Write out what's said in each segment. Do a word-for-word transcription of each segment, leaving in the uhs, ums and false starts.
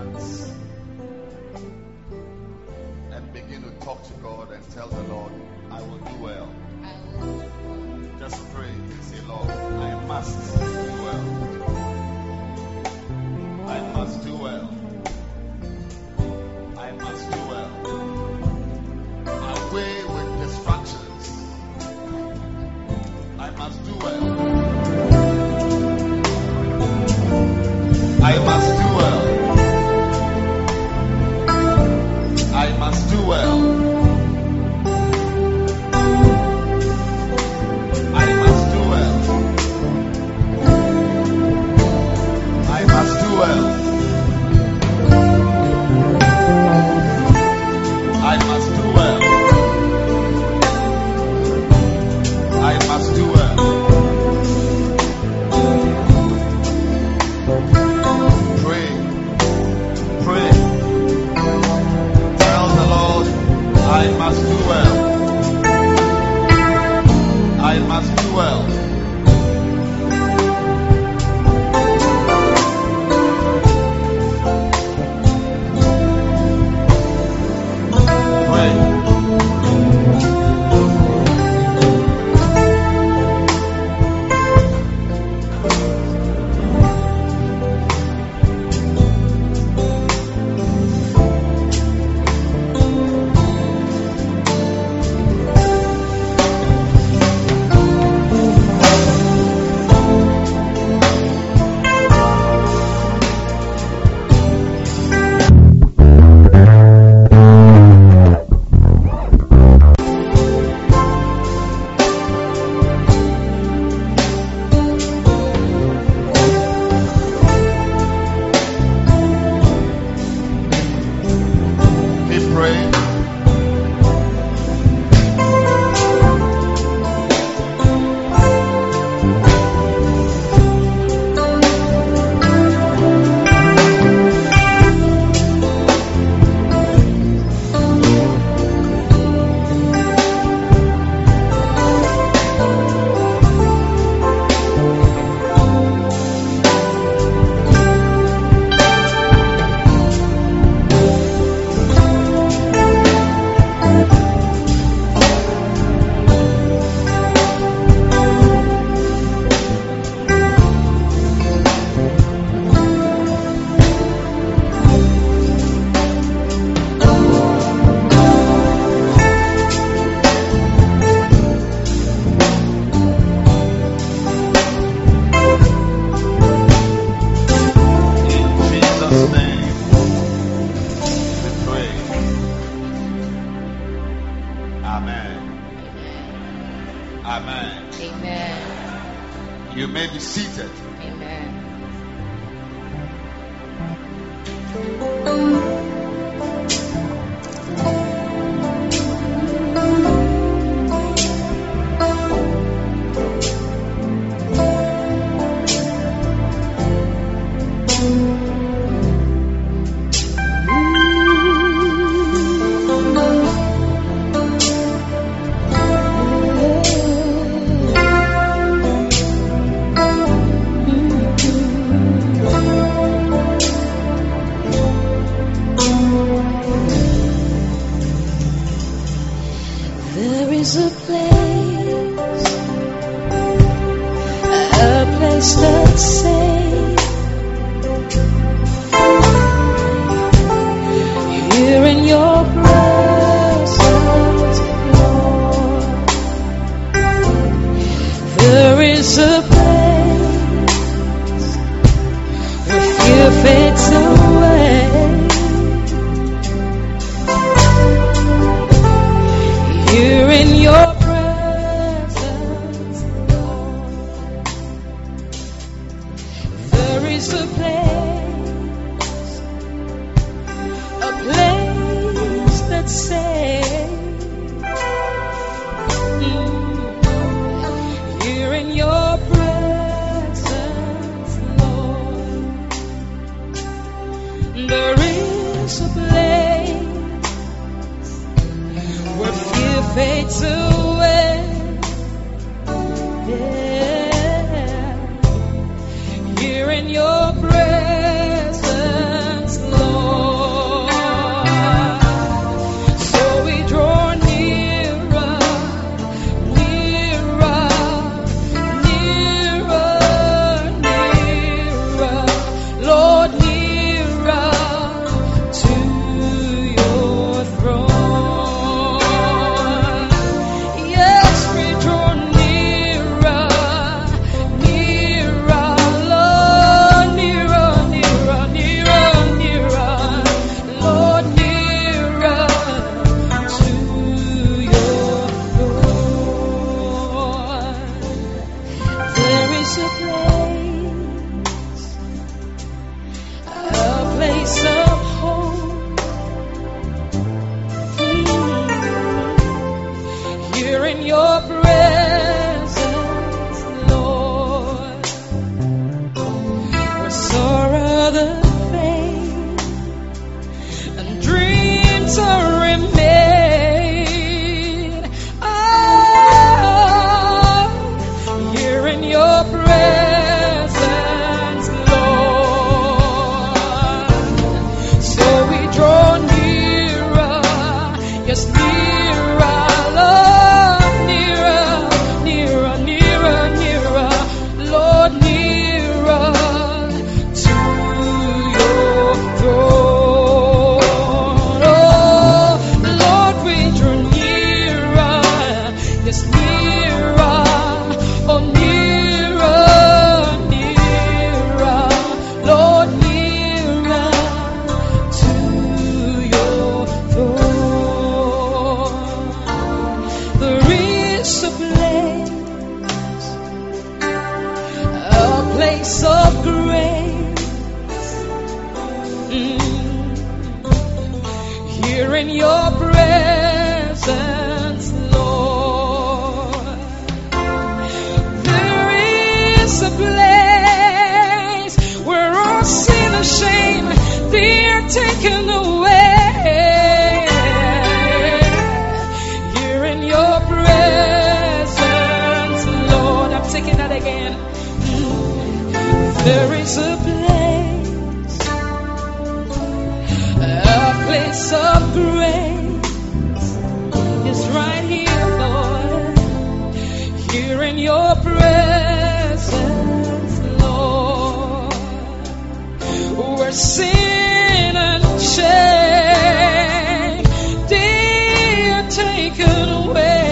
hands and begin to talk to God and tell the Lord, I will do well. I will do well. Just pray and say, Lord, I must do well. I must do well. I must do well. Away with distractions. I must do well. I must do well. I must do well. I must do well. I must do well. I must do well. I must do well. Pray. Pray. I must do well. I must do well. Pray. In your presence, Lord. place of grace. Mm. Here in your presence, Lord, there is a place where all sin and shame, they are taken away. That again. There is a place, a place of grace. It's right here, Lord. Here in your presence, Lord, where sin and shame, they are taken away.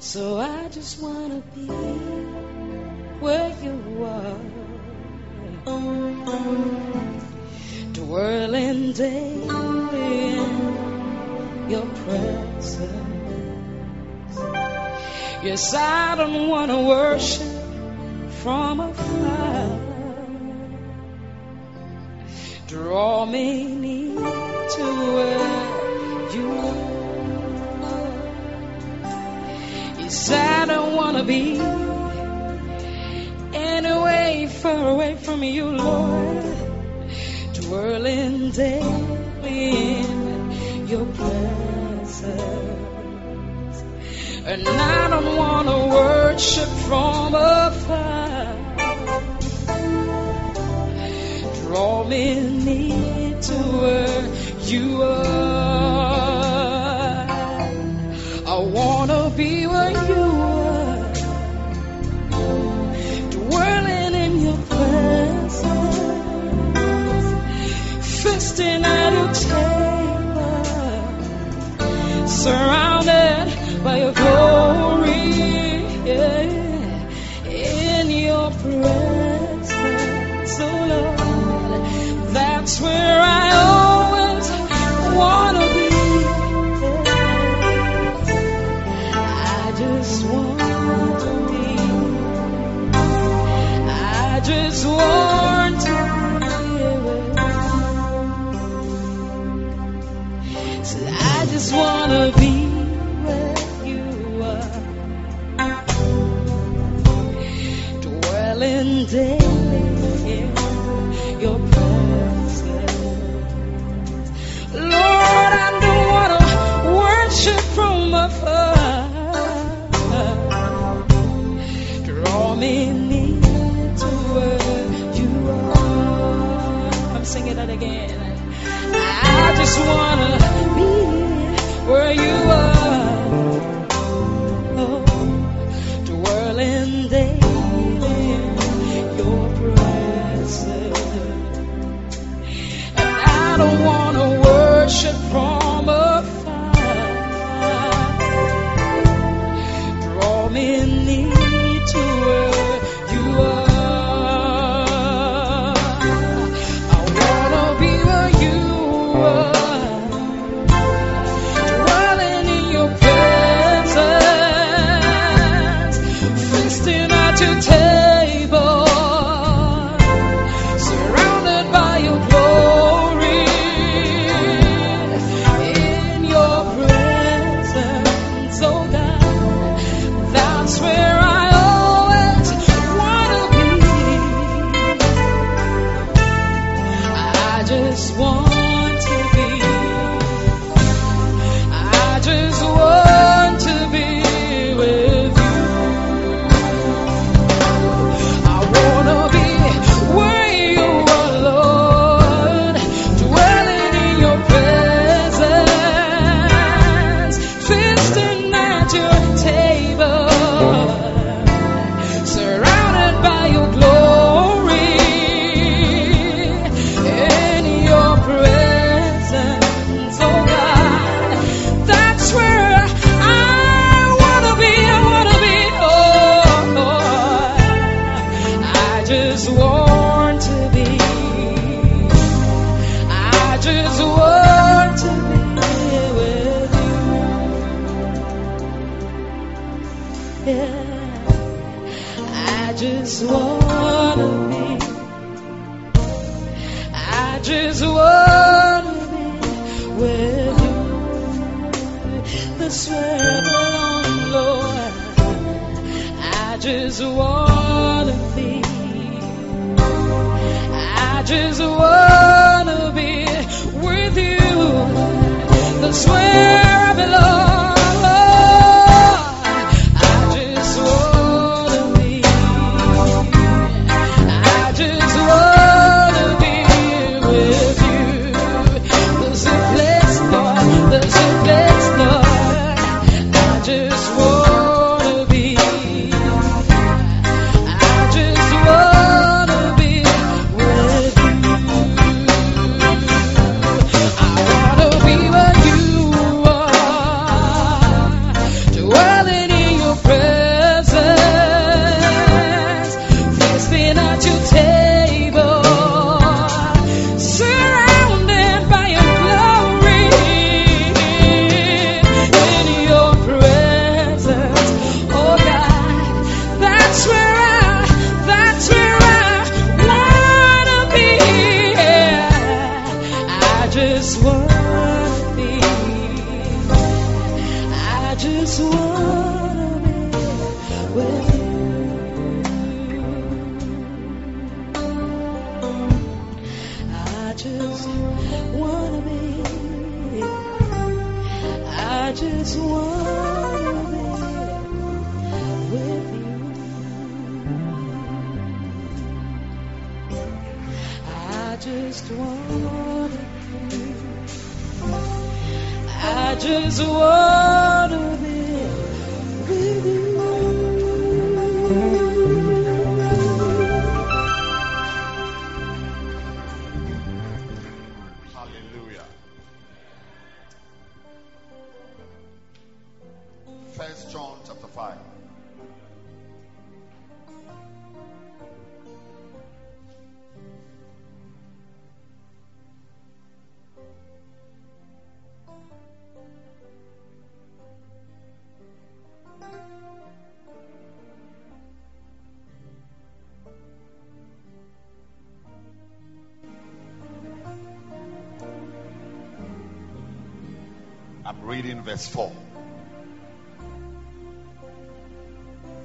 So I just want to be where you are, dwelling daily in your presence. Yes, I don't want to worship from afar. Draw me near to where you are. I don't want to be anyway far away from you, Lord, dwelling daily in your presence. And I don't want to worship from afar. Draw me near to where you are. I want to be where you are, dwelling in your presence, feasting at your table, surrounded by your glory, yeah, in your presence, oh Lord, that's where I always want to be. I just want to be away. Verse four.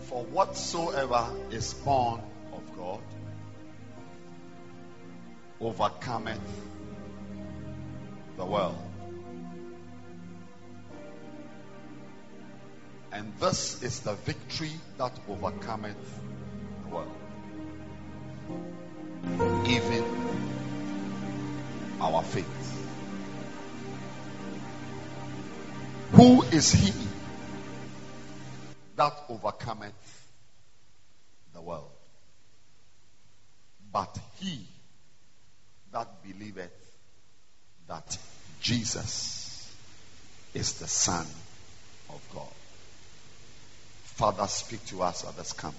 For whatsoever is born of God overcometh the world. And this is the victory that overcometh the world, even our faith. Who is he that overcometh the world? But he that believeth that Jesus is the Son of God. Father, speak to us at this camp.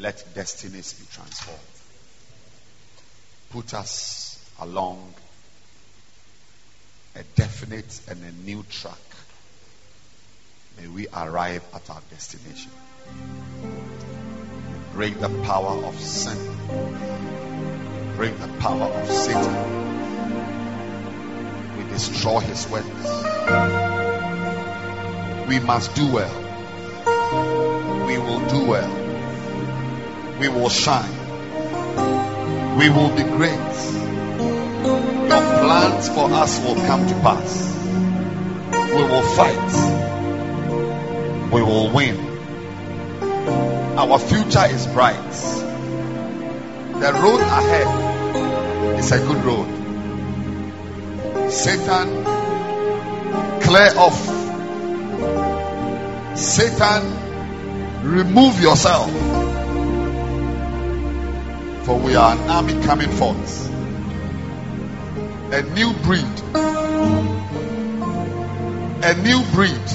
Let destinies be transformed. Put us along a definite and a new track. May we arrive at our destination. Break the power of sin. Break the power of Satan. We destroy his works. We must do well. We will do well. We will shine. We will be great. Your plans for us will come to pass. We will fight. We will win. Our future is bright. The road ahead is a good road. Satan, clear off. Satan, remove yourself. For we are an army coming forth. A new breed. A new breed.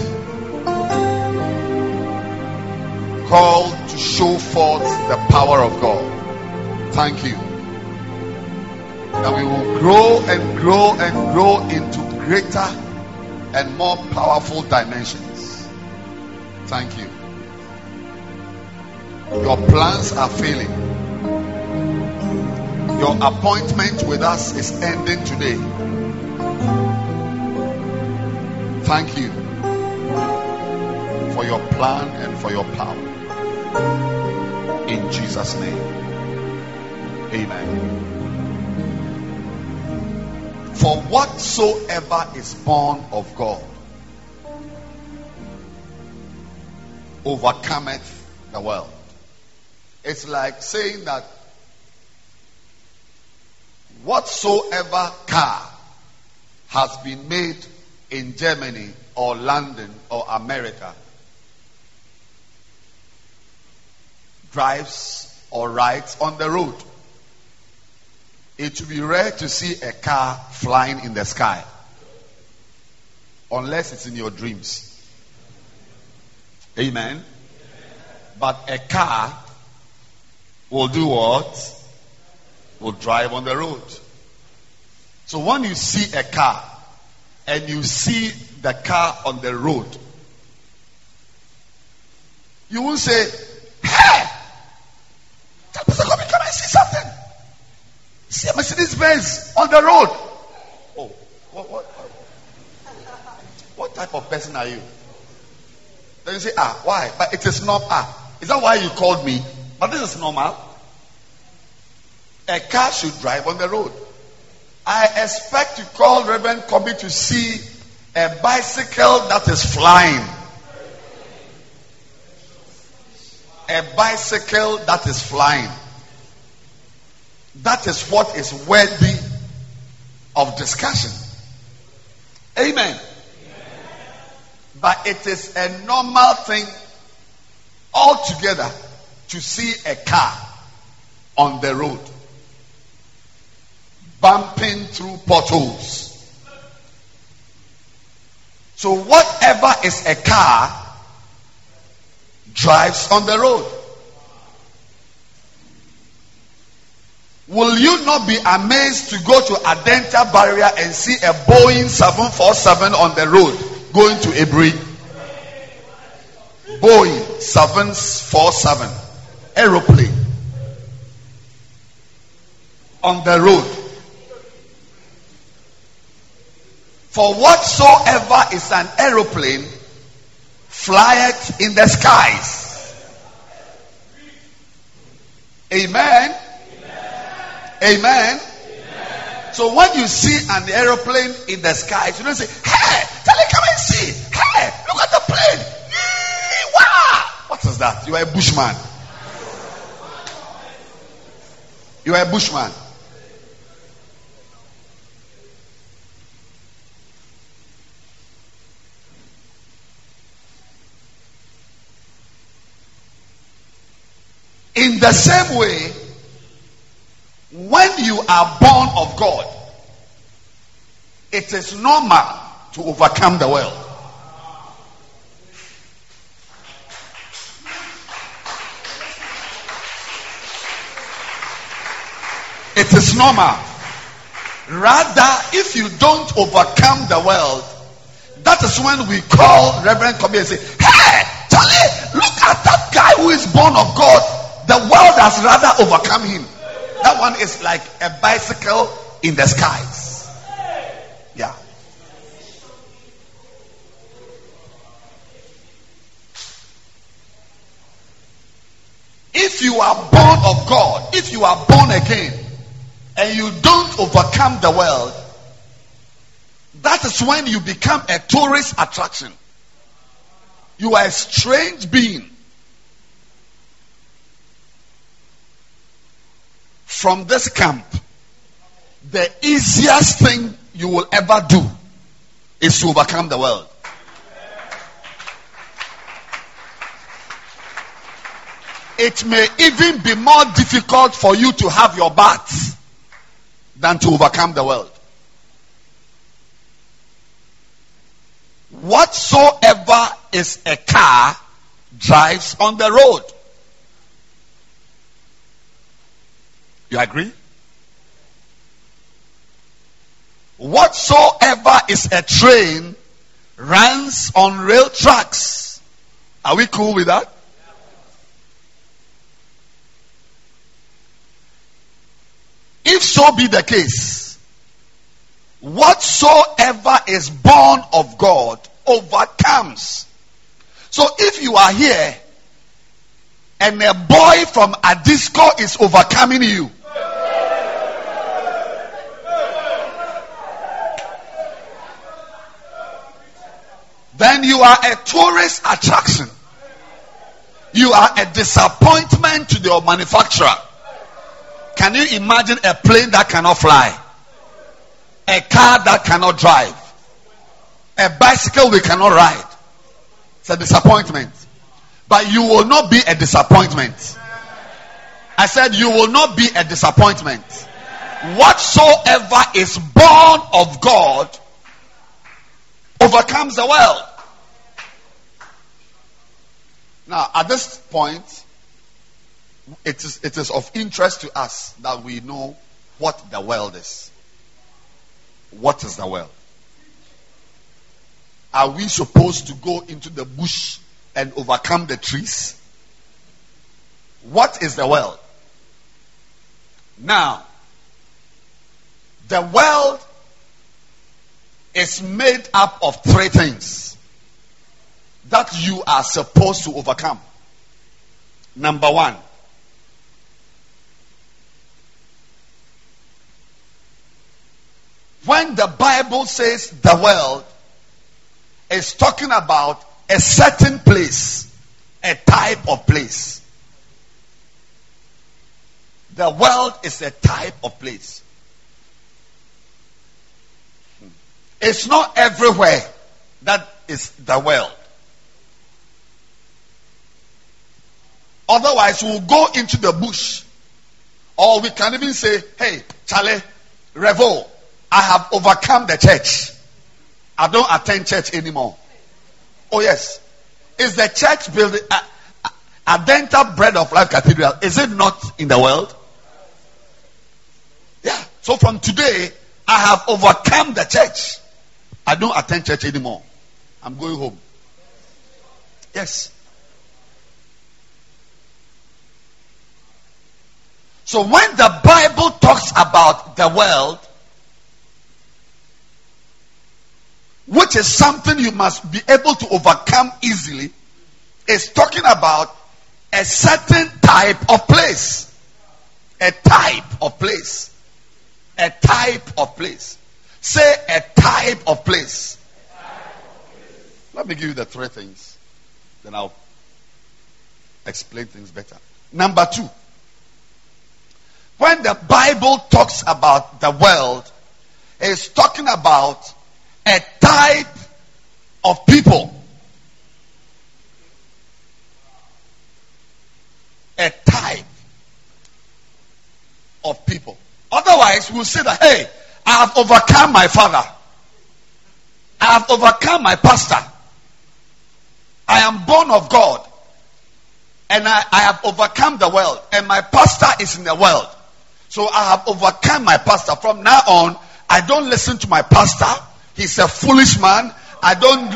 Called to show forth the power of God. Thank you. That we will grow and grow and grow into greater and more powerful dimensions. Thank you. Your plans are failing. Your appointment with us is ending today. Thank you for your plan and for your power. In Jesus' name. Amen. For whatsoever is born of God overcometh the world. It's like saying that whatsoever car has been made in Germany or London or America drives or rides on the road. It will be rare to see a car flying in the sky, unless it's in your dreams. Amen. But a car will do what? Will drive on the road. So when you see a car and you see the car on the road, you won't say, "Hey, that person, come and come and see something. See a Mercedes Benz on the road." Oh, what, what, what type of person are you? Then you say, "Ah, why? But it is not. Ah, is that why you called me? But this is normal." A car should drive on the road. I expect to call Reverend Kobe to see a bicycle that is flying. A bicycle that is flying. That is what is worthy of discussion. Amen. But it is a normal thing altogether to see a car on the road, bumping through potholes. So whatever is a car drives on the road. Will you not be amazed to go to Adenta Barrier and see a Boeing seven forty-seven on the road going to Ebri? Boeing seven forty-seven aeroplane on the road. For whatsoever is an aeroplane flieth in the skies. Amen. Amen. Amen. Amen. So when you see an aeroplane in the skies, you don't say, "Hey, tell me, come and see. Hey, look at the plane. What is that?" You are a bushman. You are a bushman. the same way, when you are born of God, it is normal to overcome the world. It is normal. Rather, if you don't overcome the world, that is when we call Reverend Kobe and say, "Hey, Charlie, look at that guy who is born of God. The world has rather overcome him. That one is like a bicycle in the skies." Yeah. If you are born of God, if you are born again, and you don't overcome the world, that is when you become a tourist attraction. You are a strange being. From this camp, the easiest thing you will ever do is to overcome the world. It may even be more difficult for you to have your bath than to overcome the world. Whatsoever is a car drives on the road. You agree? Whatsoever is a train runs on rail tracks. Are we cool with that? If so be the case, whatsoever is born of God overcomes. So if you are here and a boy from Addisco is overcoming you, then you are a tourist attraction. You are a disappointment to your manufacturer. Can you imagine a plane that cannot fly? A car that cannot drive? A bicycle we cannot ride? It's a disappointment. But you will not be a disappointment. I said you will not be a disappointment. Whatsoever is born of God overcomes the world. Now, at this point, It is, it is of interest to us that we know what the world is. What is the world? Are we supposed to go into the bush and overcome the trees? What is the world? Now, the world is made up of three things that you are supposed to overcome. Number one, when the Bible says the world, it's talking about a certain place, a type of place. The world is a type of place. It's not everywhere that is the world. Otherwise, we'll go into the bush. Or we can even say, "Hey, Charlie, Revo, I have overcome the church. I don't attend church anymore." Oh yes. Is the church building a, a, a dental bread of life cathedral? Is it not in the world? Yeah. So from today, I have overcome the church. I don't attend church anymore. I'm going home. Yes. So when the Bible talks about the world, which is something you must be able to overcome easily, is talking about a certain type of place. A type of place. A type of place. Say a type of place. Let me give you the three things. Then I'll explain things better. Number two. When the Bible talks about the world, it's talking about a type of people. A type of people. Otherwise, we'll say that, hey, I have overcome my father. I have overcome my pastor. I am born of God. And I, I have overcome the world. And my pastor is in the world. So I have overcome my pastor. From now on, I don't listen to my pastor. He's a foolish man. I don't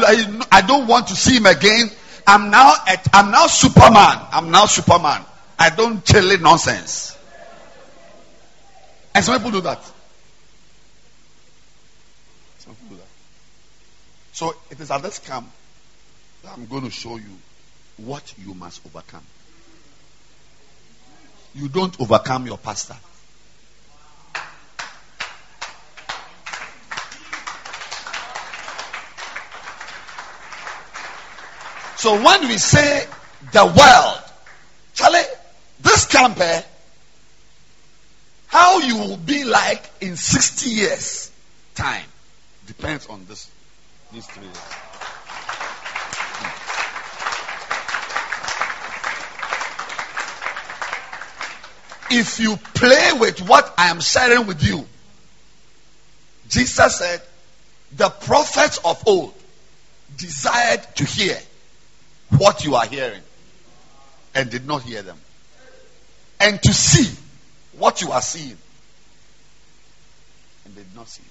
I don't want to see him again. I'm now at, I'm now Superman. I'm now Superman. I don't chill nonsense. And some people do that. Some people do that. So it is at this camp that I'm going to show you what you must overcome. You don't overcome your pastor. So when we say the world, Charlie, this camper, how you will be like in sixty years time depends on this these three years. If you play with what I am sharing with you, Jesus said, the prophets of old desired to hear what you are hearing and did not hear them, and to see what you are seeing and they did not see it.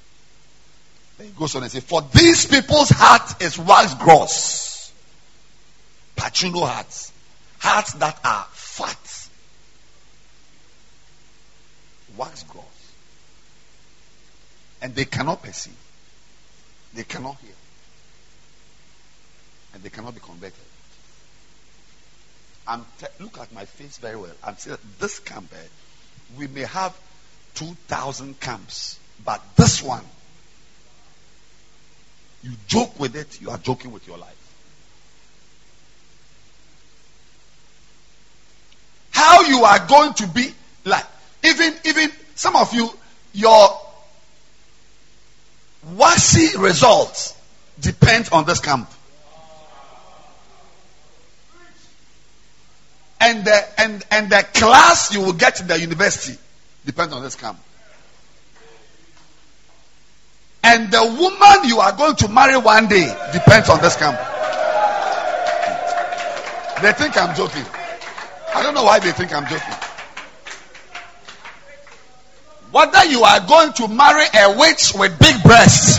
Then he goes on and says, for these people's heart is wax gross, patruno hearts, hearts that are fat, wax gross, and they cannot perceive, they cannot hear, and they cannot be converted. I'm te- look at my face very well. I'm saying this camp, eh, we may have two thousand camps, but this one, you joke with it, you are joking with your life. How you are going to be like, even, even some of you, your washy results depend on this camp. And the, and, and the class you will get in the university depends on this camp. And the woman you are going to marry one day depends on this camp. They think I'm joking. I don't know why they think I'm joking. Whether you are going to marry a witch with big breasts.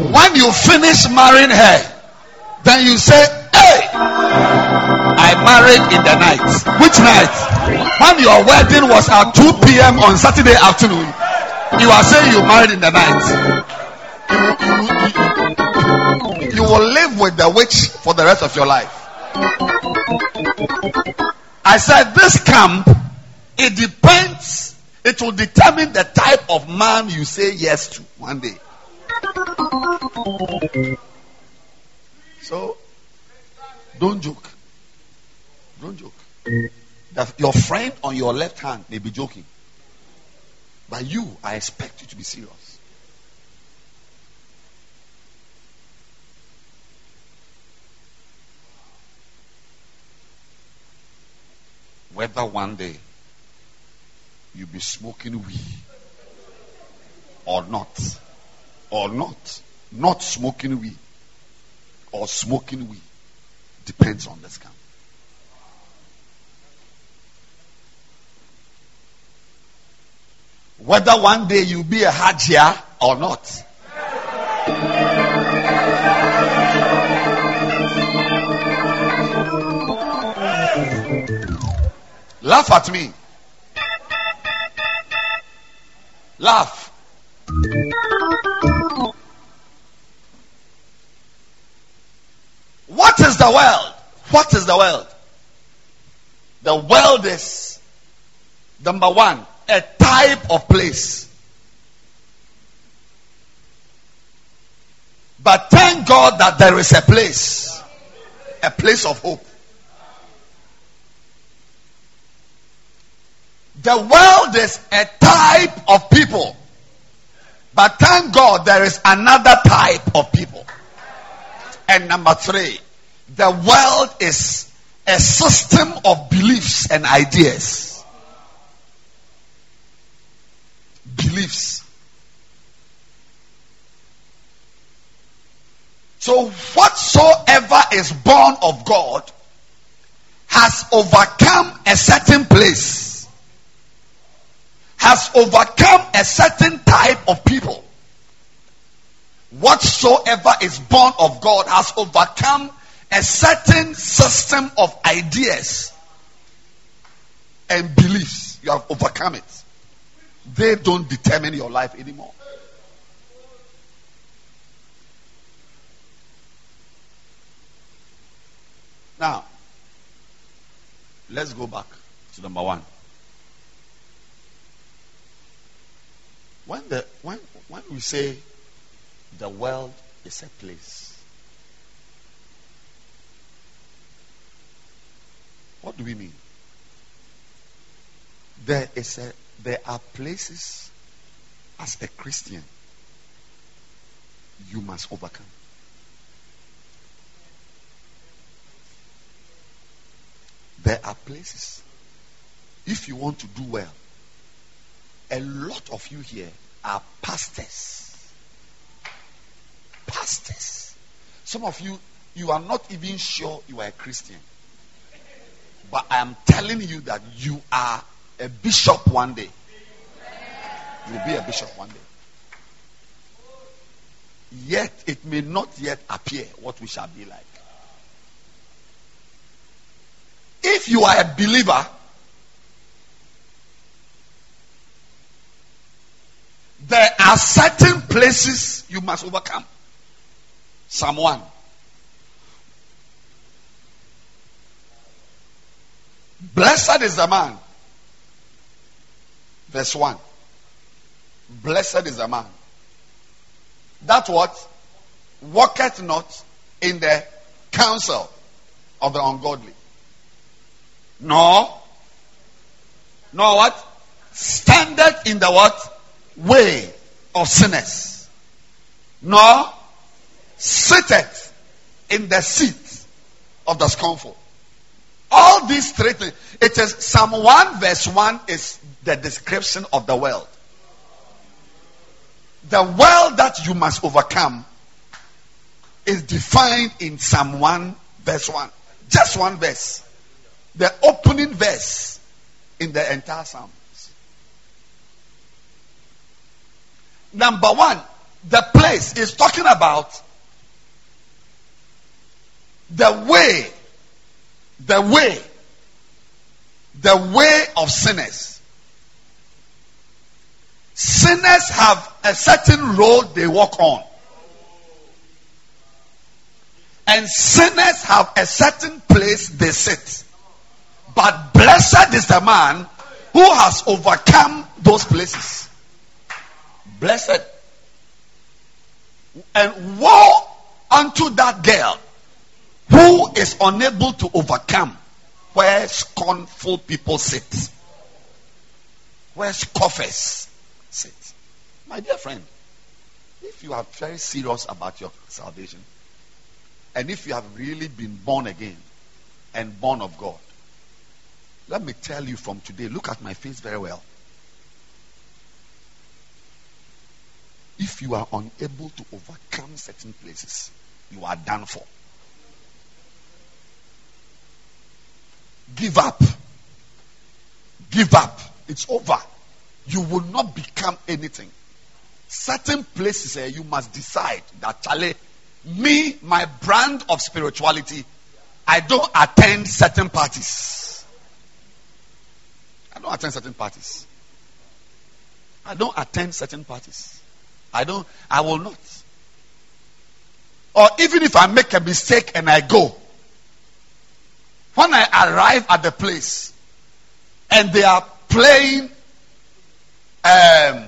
When you finish marrying her, then you say, hey, I married in the night. Which night? When your wedding was at two p.m. on Saturday afternoon, you are saying you married in the night. You, you, you, you will live with the witch for the rest of your life. I said this camp, it depends, it will determine the type of man you say yes to one day. So, don't joke. Don't joke. That your friend on your left hand may be joking, but you, I expect you to be serious. Whether one day you be smoking weed or not, or not. Not smoking weed or smoking weed depends on this camp. Whether one day you be a hajia or not. Laugh at me. Laugh. What is the world? What is the world? The world is, number one, a type of place. But thank God that there is a place, a place of hope. The world is a type of people. But thank God there is another type of people. And number three, the world is a system of beliefs and ideas. Beliefs. So whatsoever is born of God has overcome a certain place, has overcome a certain type of people. Whatsoever is born of God has overcome a certain system of ideas and beliefs. You have overcome it. They don't determine your life anymore. Now, let's go back to number one. When the when when we say the world is a place, what do we mean? There is a there are places as a Christian you must overcome. There are places. If you want to do well, a lot of you here are pastors. Pastors. Some of you, you are not even sure you are a Christian. But I am telling you that you are a bishop one day. You will be a bishop one day. Yet, it may not yet appear what we shall be like. If you are a believer, there are certain places you must overcome. Someone. Blessed is the man. Verse one. Blessed is the man. That what? Walketh not in the counsel of the ungodly. No. No what? Standeth in the what? Way of sinners. No. Sitteth in the seat of the scornful. All these three things. It is Psalm one verse one is the description of the world. The world that you must overcome is defined in Psalm one verse one. Just one verse. The opening verse in the entire Psalms. Number one, the place is talking about the way, the way, the way of sinners. Sinners have a certain road they walk on. And sinners have a certain place they sit. But blessed is the man who has overcome those places. Blessed. And woe unto that girl who is unable to overcome where scornful people sit. Where scoffers sit. My dear friend, if you are very serious about your salvation, and if you have really been born again and born of God, let me tell you from today, look at my face very well. If you are unable to overcome certain places, you are done for. Give up. Give up. It's over. You will not become anything. Certain places uh, you must decide that, Charlie, me, my brand of spirituality, I don't attend certain parties. I don't attend certain parties. I don't attend certain parties. I don't, I will not. Or even if I make a mistake and I go, when I arrive at the place and they are playing um,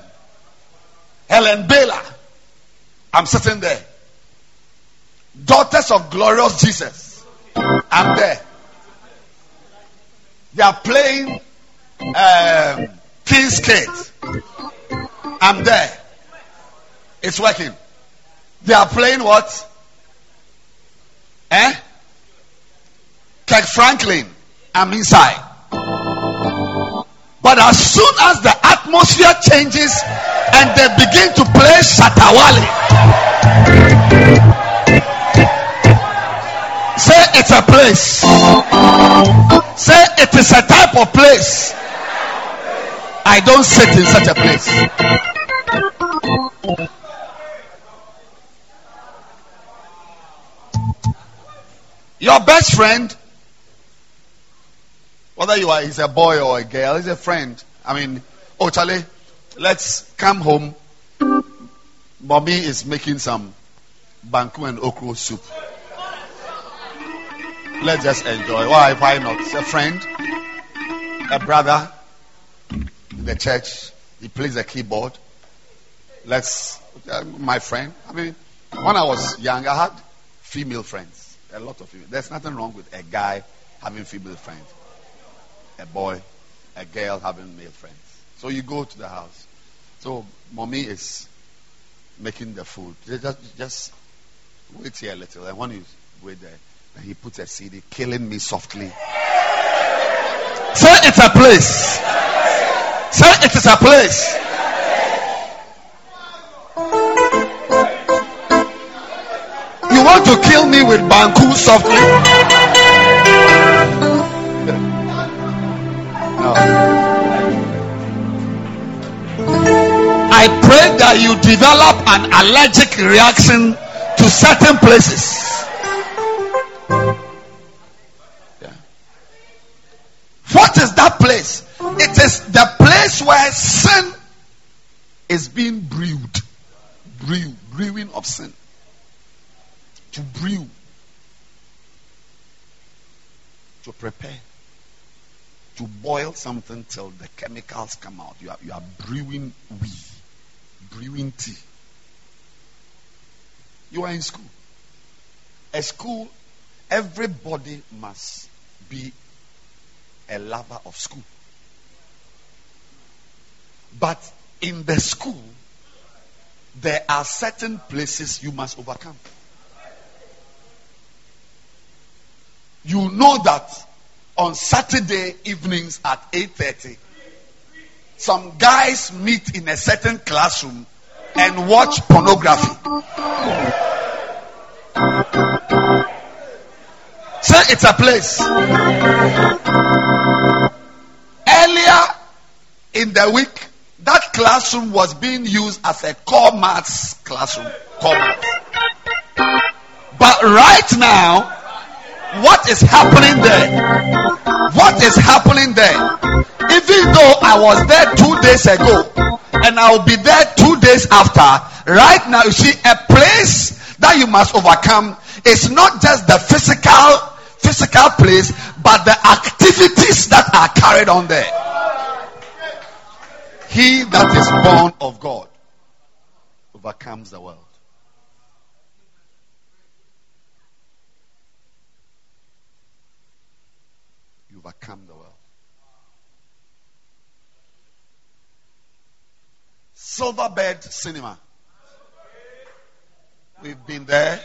Helen Baylor, I'm sitting there. Daughters of Glorious Jesus, I'm there. They are playing Um, King's Kids. I'm there. It's working. They are playing what? Eh? Tech Franklin, I'm inside. But as soon as the atmosphere changes and they begin to play Shatawale, say it's a place. Say it is a type of place. I don't sit in such a place. Your best friend, whether you are, he's a boy or a girl, he's a friend. I mean, oh Charlie, let's come home. Mommy is making some banku and okro soup. Let's just enjoy. Why? Why not? He's a friend, a brother in the church. He plays the keyboard. Let's, uh, my friend. I mean, when I was young, I had female friends. A lot of female. There's nothing wrong with a guy having female friends. A boy, a girl having male friends. So you go to the house. So mommy is making the food. Just, just wait here a little. And when you wait there, and he puts a C D, Killing Me Softly. Say it's a place. Say it is a place. You want to kill me with banku softly? I pray that you develop an allergic reaction to certain places. Yeah. What is that place? It is the place where sin is being brewed. Brew, brewing of sin. To brew. To prepare. To boil something till the chemicals come out. You are, you are brewing wee, brewing tea. You are in school. At school, everybody must be a lover of school. But in the school, there are certain places you must overcome. You know that on Saturday evenings at eight thirty, some guys meet in a certain classroom and watch pornography. So it's a place. Earlier in the week, that classroom was being used as a core maths classroom. Core maths. But right now, what is happening there? What is happening there? Even though I was there two days ago, and I'll be there two days after, right now, you see, a place that you must overcome is not just the physical, physical place, but the activities that are carried on there. He that is born of God overcomes the world. Overcome the world. Silverbird Cinema. We've been there.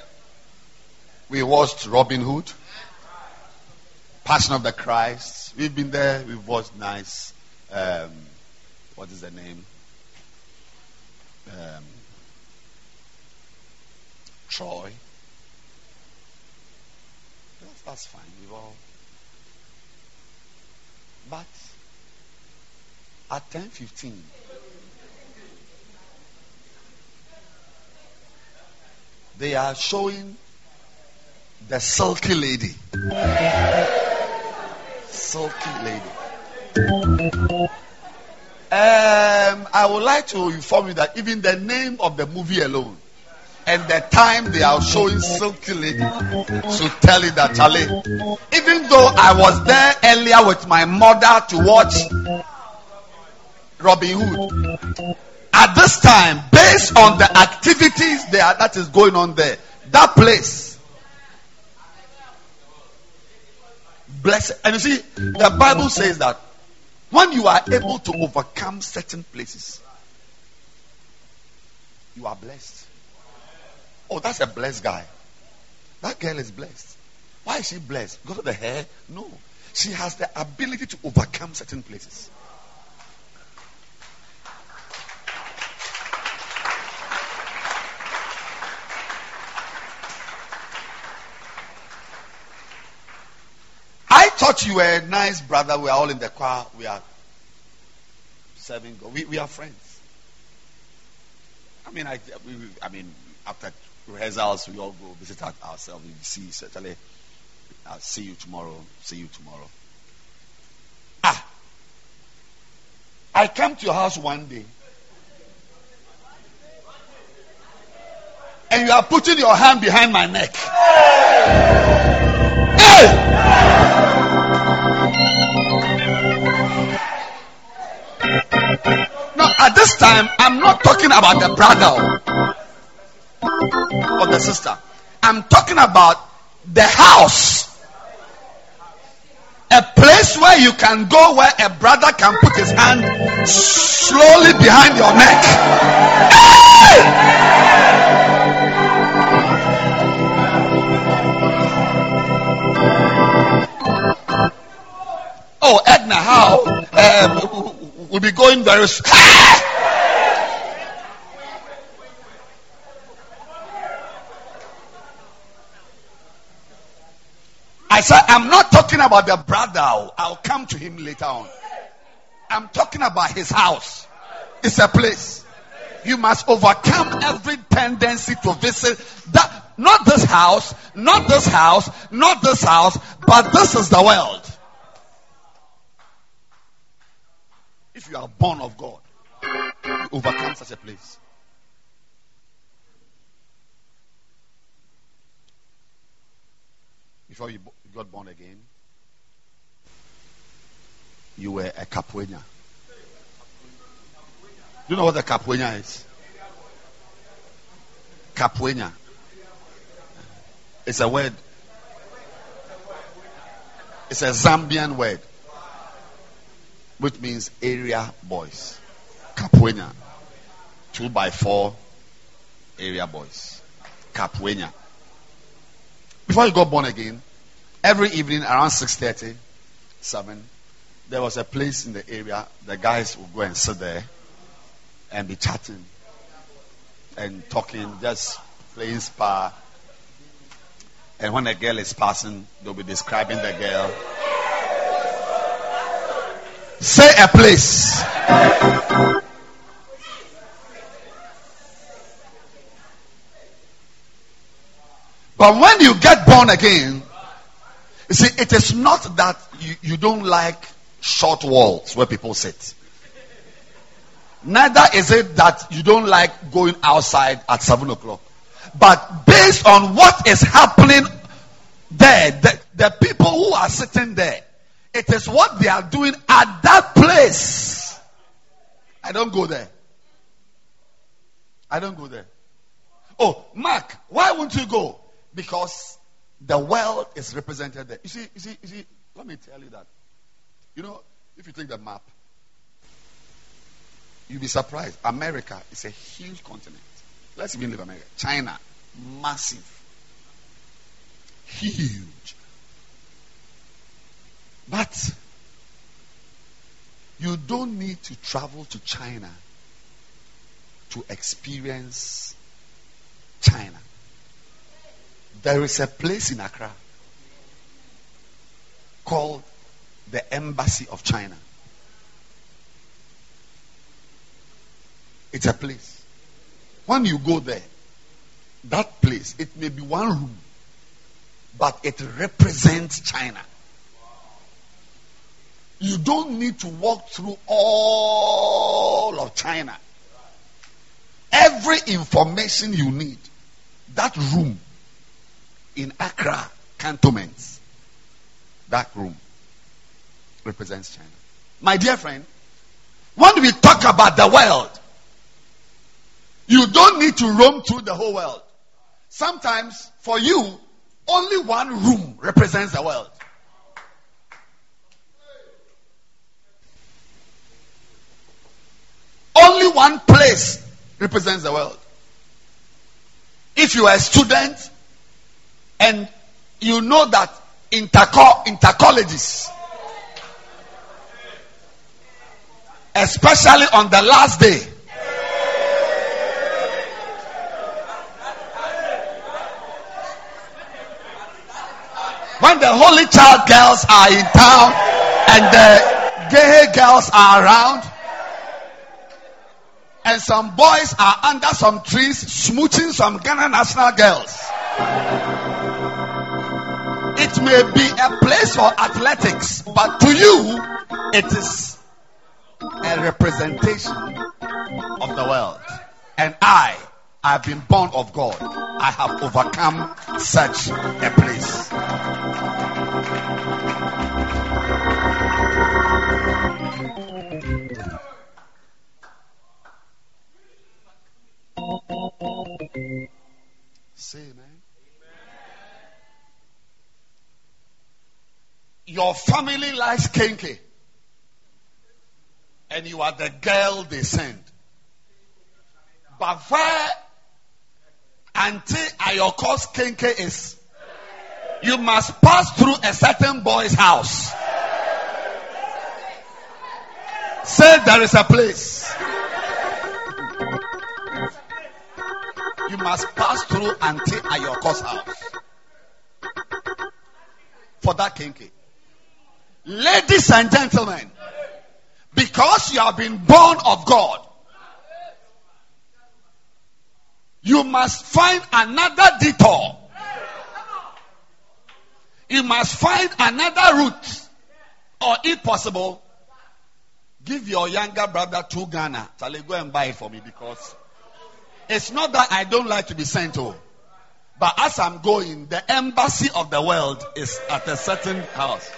We watched Robin Hood, Passion of the Christ. We've been there. We've watched nice. Um, what is the name? Um, Troy. That's, that's fine. We've all. But at ten fifteen, they are showing the Silky Lady. Silky Lady. Um, I would like to inform you that even the name of the movie alone and the time they are showing Silky Lady should tell you that, Charlie, even though I was there earlier with my mother to watch Robin Hood, at this time, based on the activities there that is going on there, that place, blessed. And you see, the Bible says that when you are able to overcome certain places, you are blessed. Oh, that's a blessed guy. That girl is blessed. Why is she blessed? Because of the hair? No. She has the ability to overcome certain places. I thought you were a nice brother. We are all in the choir. We are serving God. We, we are friends. I mean, I, we, I mean, after rehearsals, we all go visit ourselves. We see certainly. I'll see you tomorrow. See you tomorrow. Ah, I came to your house one day, and you are putting your hand behind my neck. Hey! Now, at this time, I'm not talking about the brother or the sister. I'm talking about the house. A place where you can go, where a brother can put his hand slowly behind your neck. Hey! Oh, Edna, how? Um, we'll be going very soon. Hey! I said, I'm not talking about the brother. I'll come to him later on. I'm talking about his house. It's a place. You must overcome every tendency to visit. That, not this house, not this house, not this house, but this is the world. If you are born of God, you overcome such a place. Before you got born again, you were a capoeira. Do you know what a capoeira is? Capoeira. It's a word. It's a Zambian word, which means area boys. Capoeira. Two by four area boys. Capoeira. Before you got born again, every evening around six thirty, seven, there was a place in the area. The guys would go and sit there and be chatting and talking, just playing spa. And when a girl is passing, they'll be describing the girl. Say a place. But when you get born again, you see, it is not that you, you don't like short walls where people sit. Neither is it that you don't like going outside at seven o'clock. But based on what is happening there, the, the people who are sitting there, it is what they are doing at that place. I don't go there. I don't go there. Oh, Mark, why won't you go? Because the world is represented there. You see, you see, you see, let me tell you that. You know, if you take the map, you'll be surprised. America is a huge continent. Let's even leave America. China, massive. Huge. But you don't need to travel to China to experience China. There is a place in Accra called the Embassy of China. It's a place. When you go there, that place, it may be one room, but it represents China. You don't need to walk through all of China. Every information you need, that room in Accra cantonments, that room represents China. My dear friend, when we talk about the world, you don't need to roam through the whole world. Sometimes for you, only one room represents the world. Only one place represents the world. If you are a student and you know that interco- intercolleges, especially on the last day, when the Holy Child girls are in town and the gay girls are around and some boys are under some trees smooching some Ghana national girls. It may be a place for athletics, but to you it is a representation of the world. And I, I have been born of God. I have overcome such a place. Say amen. Your family lies kinky, and you are the girl they send. But where Auntie Ayoko's kinky is, you must pass through a certain boy's house. Say there is a place. You must pass through Auntie Ayoko's house for that kinky. Ladies and gentlemen, because you have been born of God, you must find another detour. You must find another route. Or if possible, give your younger brother two Ghana. Charlie, go and buy it for me, because it's not that I don't like to be sent home. But as I'm going, the embassy of the world is at a certain house.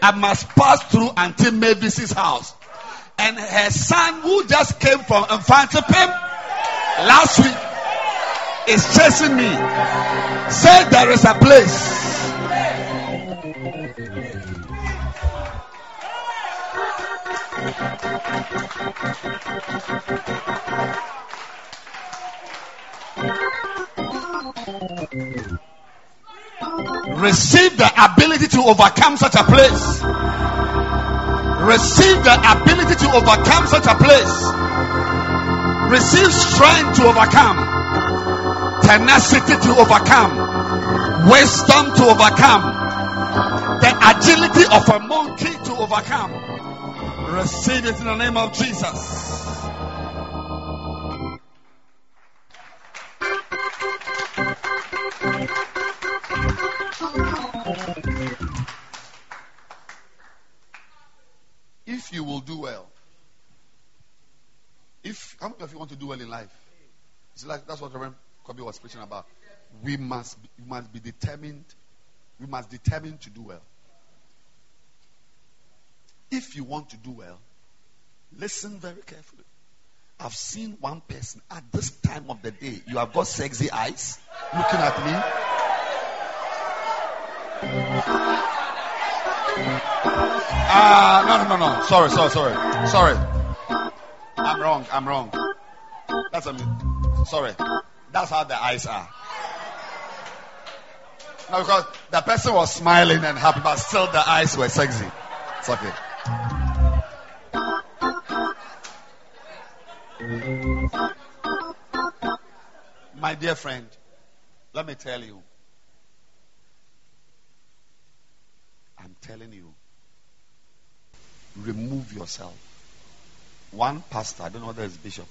I must pass through Auntie Mavis's house. And her son, who just came from Enfantipim last week, is chasing me. Say there is a place. Receive the ability to overcome such a place. Receive the ability to overcome such a place. Receive strength to overcome. Tenacity to overcome, wisdom to overcome, the agility of a monkey to overcome. Receive it in the name of Jesus. If you will do well, if how many of you want to do well in life? It's like that's what Reverend Kobe was preaching about. We must, we must be determined. We must determine to do well. If you want to do well, listen very carefully. I've seen one person at this time of the day. You have got sexy eyes looking at me. Ah, uh, no, no, no, no. Sorry, sorry, sorry, sorry. I'm wrong. I'm wrong. That's a me. Sorry. That's how the eyes are. Now, because the person was smiling and happy, but still the eyes were sexy. It's okay. My dear friend, let me tell you. I'm telling you. Remove yourself. One pastor, I don't know whether it's bishop,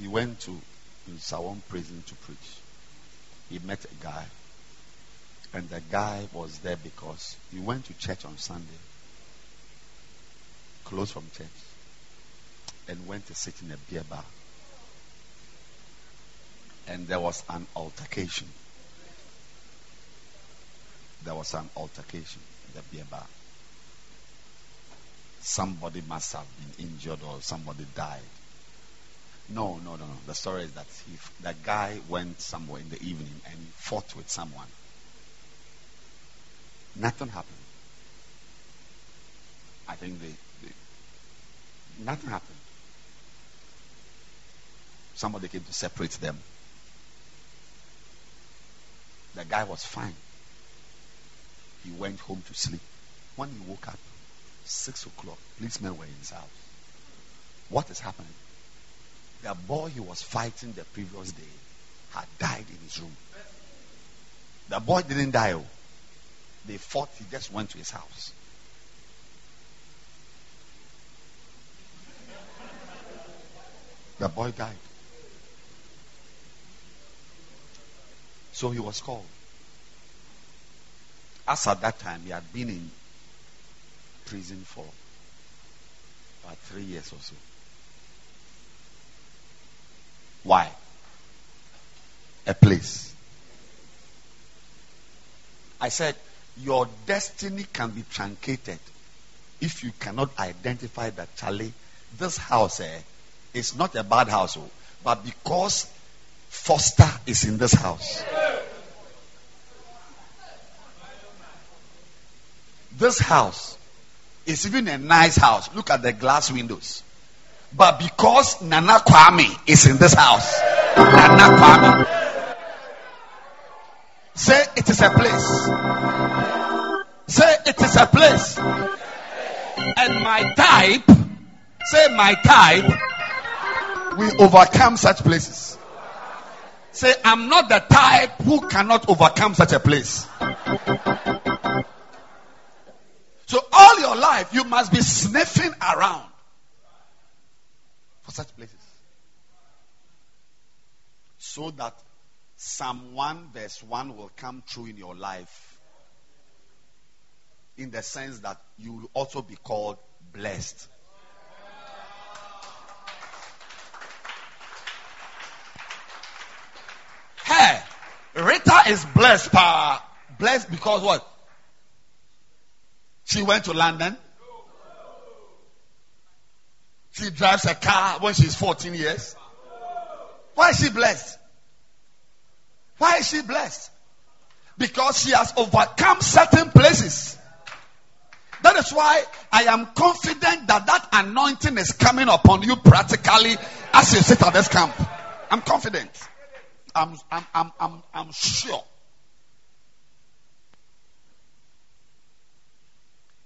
he went to in Sawon prison to preach. He met a guy, and the guy was there because he went to church on Sunday, close from church, and went to sit in a beer bar, and there was an altercation there was an altercation in the beer bar. Somebody must have been injured or somebody died. No, no, no, no. The story is that he, the guy went somewhere in the evening and he fought with someone. Nothing happened. I think they, they nothing happened. Somebody came to separate them. The guy was fine. He went home to sleep. When he woke up, six o'clock, policemen were in his house. What is happening? The boy he was fighting the previous day had died in his room. The boy didn't die. Oh. They fought. He just went to his house. The boy died. So he was called. As at that time, he had been in prison for about three years or so. Why? A place. I said, your destiny can be truncated if you cannot identify that, Charlie, this house eh, is not a bad house, oh, but because Foster is in this house. This house is even a nice house. Look at the glass windows. But because Nana Kwame is in this house. Nana Kwame. Say it is a place. Say it is a place. And my type. Say my type. We overcome such places. Say I'm not the type who cannot overcome such a place. So all your life, you must be sniffing around for such places. So that Psalm one verse one will come true in your life. In the sense that you will also be called blessed. Hey, Rita is blessed. Pa. Blessed because what? She went to London. She drives a car when she's fourteen years. Why is she blessed? Why is she blessed? Because she has overcome certain places. That is why I am confident that that anointing is coming upon you practically as you sit at this camp. I'm confident. I'm, I'm, I'm, I'm, I'm sure.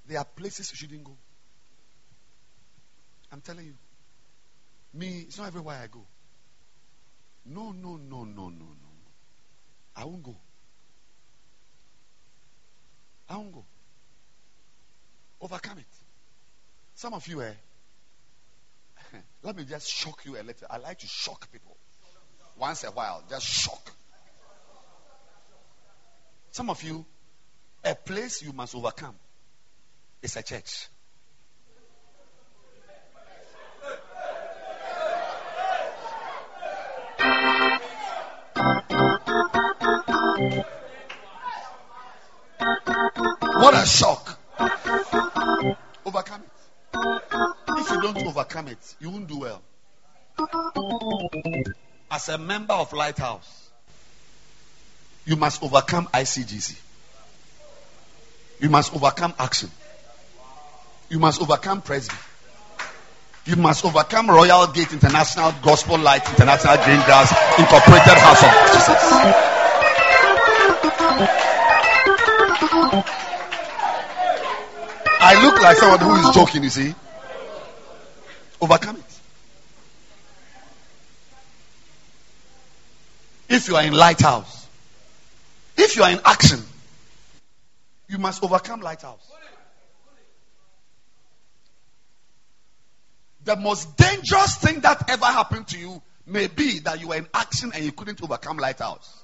There are places you shouldn't go. I'm telling you. Me, it's not everywhere I go. No, no, no, no, no, no. I won't go. I won't go. Overcome it. Some of you, eh? Let me just shock you a little. I like to shock people. Once a while, just shock. Some of you, a place you must overcome. It's a church. What a shock. Overcome it. If you don't overcome it, you won't do well. As a member of Lighthouse, you must overcome I C G C. You must overcome Action. You must overcome Presby. You must overcome Royal Gate International, Gospel Light International, Green Grass, Incorporated House of Jesus. I look like someone who is joking, you see. Overcome it. If you are in Lighthouse, if you are in Action, you must overcome Lighthouse. The most dangerous thing that ever happened to you may be that you were in Action and you couldn't overcome Lighthouse.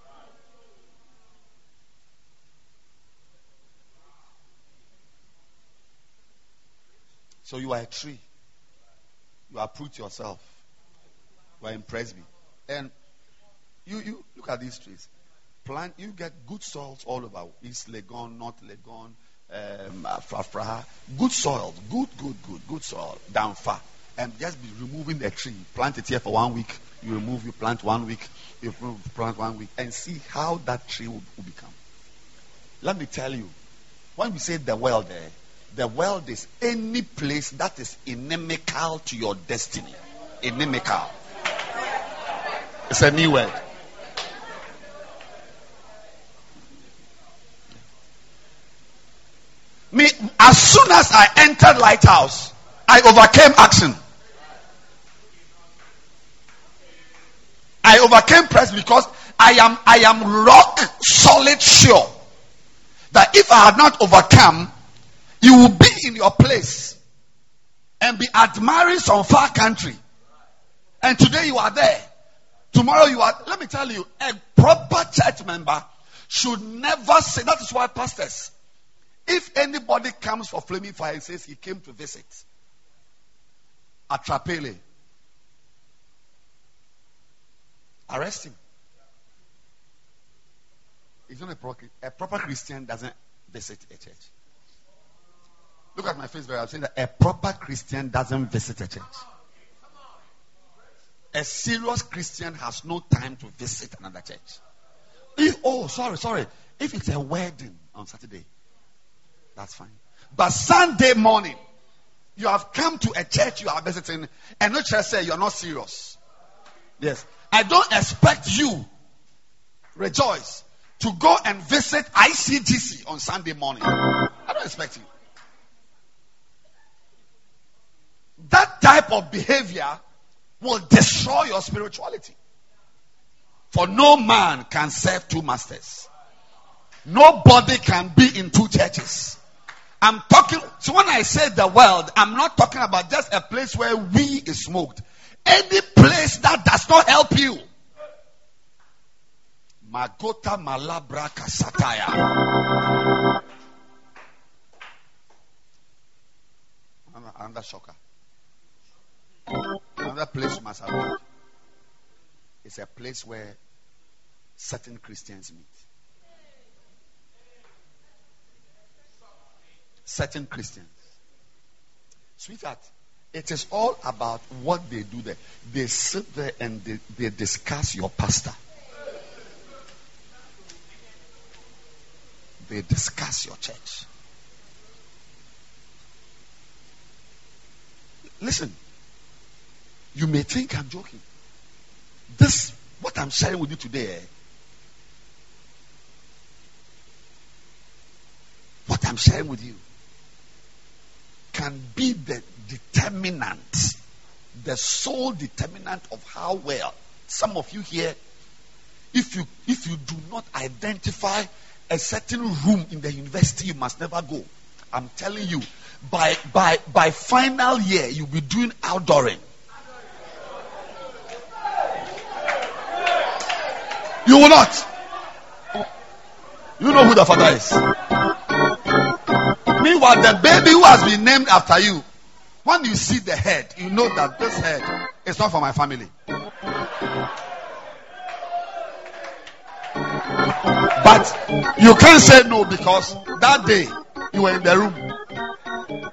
So you are a tree. You uproot yourself. You are in Presby. And you, you look at these trees. Plant, you get good soils all over. East Legon, North Legon, um, Afrafra. Good soil. Good, good, good, good soil. Down far. And just be removing the tree. Plant it here for one week. You remove, you plant one week. You remove, plant one week. And see how that tree will, will become. Let me tell you. When we say the world there, the world is any place that is inimical to your destiny. Inimical. It's a new word. Me, as soon as I entered Lighthouse, I overcame action. I overcame press because I am I am rock solid sure that if I had not overcome, you will be in your place and be admiring some far country. And today you are there. Tomorrow you are. Let me tell you, a proper church member should never say. That is why pastors, if anybody comes for flaming fire and says he came to visit, atrapele, arrest him. He's not a proper, a proper Christian doesn't visit a church. Look at my face, where I'm saying that a proper Christian doesn't visit a church. A serious Christian has no time to visit another church. If, oh, sorry, sorry. If it's a wedding on Saturday, that's fine. But Sunday morning, you have come to a church you are visiting, and no church say you're not serious. Yes. I don't expect you, Rejoice, to go and visit I C G C on Sunday morning. I don't expect you. That type of behavior will destroy your spirituality. For no man can serve two masters. Nobody can be in two churches. I'm talking, so when I say the world, I'm not talking about just a place where we is smoked. Any place that does not help you. Magota Malabra Kasataya. Another shocker. Another place you must avoid is a place where certain Christians meet. Certain Christians. Sweetheart, it is all about what they do there. They sit there and they, they discuss your pastor. They discuss your church. Listen, you may think I'm joking. This, what I'm sharing with you today, what I'm sharing with you can be the determinant, the sole determinant of how well some of you here, if you if you do not identify a certain room in the university, you must never go. I'm telling you, by by by final year, you'll be doing outdooring. You will not. You know who the father is. Meanwhile, the baby who has been named after you, when you see the head, you know that this head is not for my family. But you can't say no because that day you were in the room.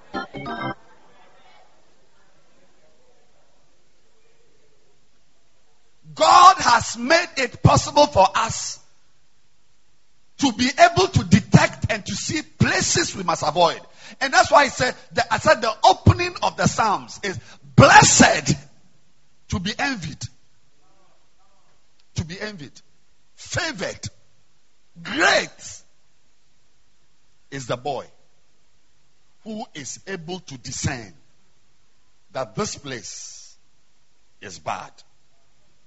God has made it possible for us to be able to detect and to see places we must avoid. And that's why I said, the, I said the opening of the Psalms is blessed to be envied. To be envied. Favored. Great is the boy who is able to discern that this place is bad,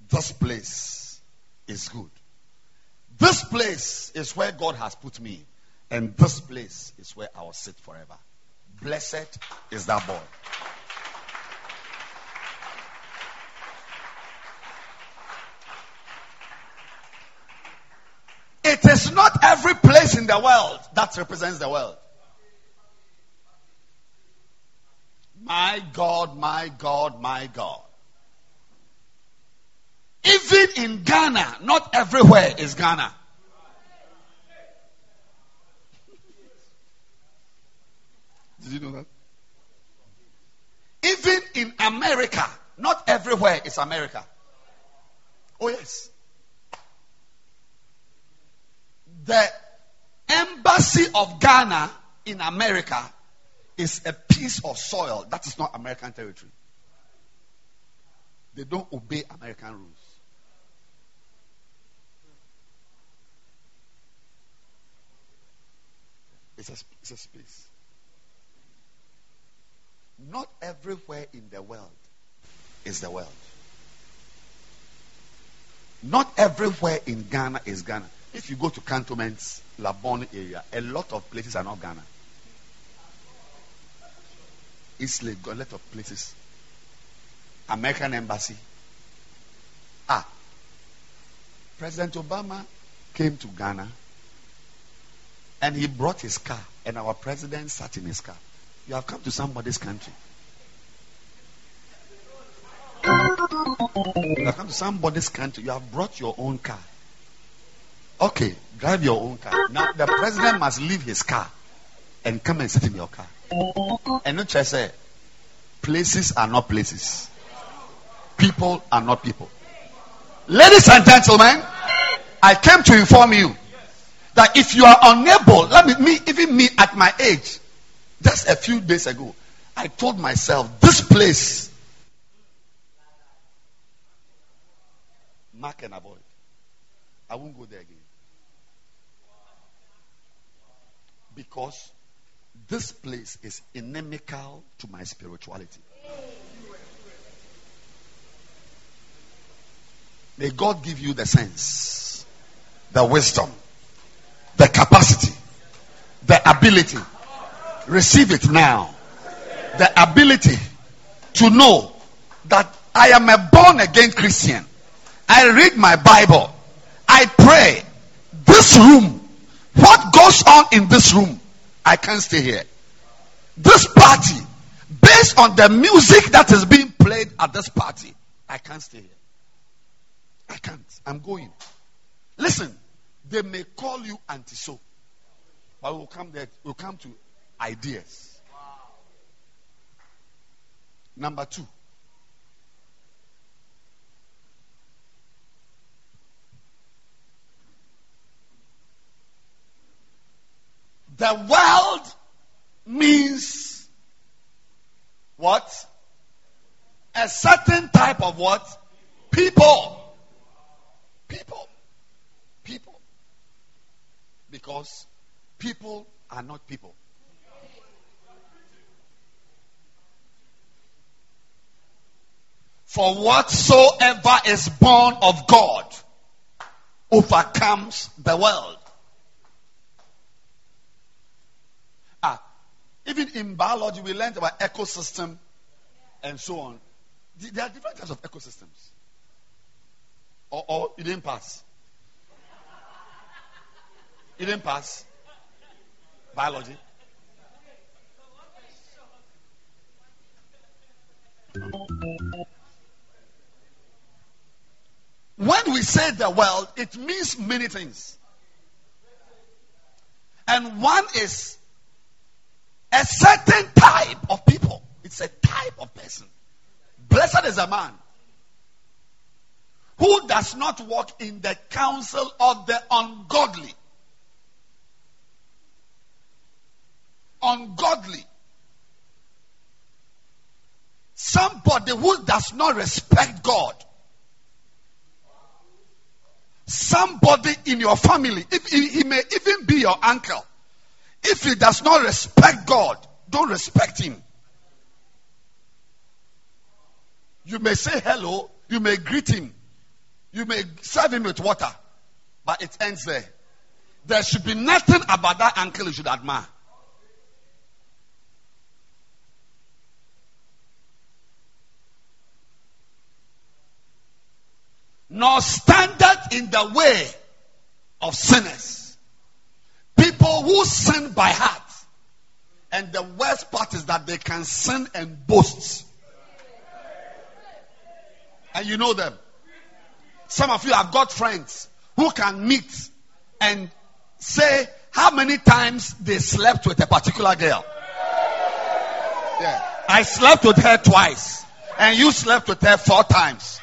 this place is good, this place is where God has put me, and this place is where I will sit forever. Blessed is that boy. It is not every place in the world that represents the world. My God, my God, my God. Even in Ghana, not everywhere is Ghana. Did you know that? Even in America, not everywhere is America. Oh yes. The embassy of Ghana in America is a piece of soil that is not American territory. They don't obey American rules. It's a, it's a space. Not everywhere in the world is the world. Not everywhere in Ghana is Ghana. If you go to cantonments, Labon area, a lot of places are not Ghana. East Lake, a lot of places. American embassy. Ah. President Obama came to Ghana and he brought his car, and our president sat in his car. You have come to somebody's country. You have come to somebody's country. You have brought your own car. Okay, drive your own car. Now, the president must leave his car and come and sit in your car. And not just say, places are not places. People are not people. Ladies and gentlemen, I came to inform you that if you are unable, let me, me, even me at my age, just a few days ago, I told myself, this place, mark and avoid. I won't go there again. Because this place is inimical to my spirituality. May God give you the sense, the wisdom, the capacity, the ability. Receive it now. The ability to know that I am a born again Christian. I read my Bible. I pray. This room, what goes on in this room, I can't stay here. This party, based on the music that is being played at this party, I can't stay here. I can't. I'm going. Listen, they may call you anti-so, but we'll come there. We'll come to ideas. Wow. Number two. The world means what? A certain type of what? People. People, people, because people are not people. For whatsoever is born of God overcomes the world. Ah, even in biology, we learned about ecosystem and so on. There are different types of ecosystems. Or, or it didn't pass. It didn't pass. Biology. When we say the world, it means many things. And one is a certain type of people. It's a type of person. Blessed is a man who does not walk in the counsel of the ungodly. Ungodly. Somebody who does not respect God. Somebody in your family, if he, he may even be your uncle. If he does not respect God, don't respect him. You may say hello, you may greet him. You may serve him with water, but it ends there. There should be nothing about that uncle you should admire. Nor standard in the way of sinners. People who sin by heart. And the worst part is that they can sin and boast. And you know them. Some of you have got friends who can meet and say how many times they slept with a particular girl. Yeah. I slept with her twice, and you slept with her four times.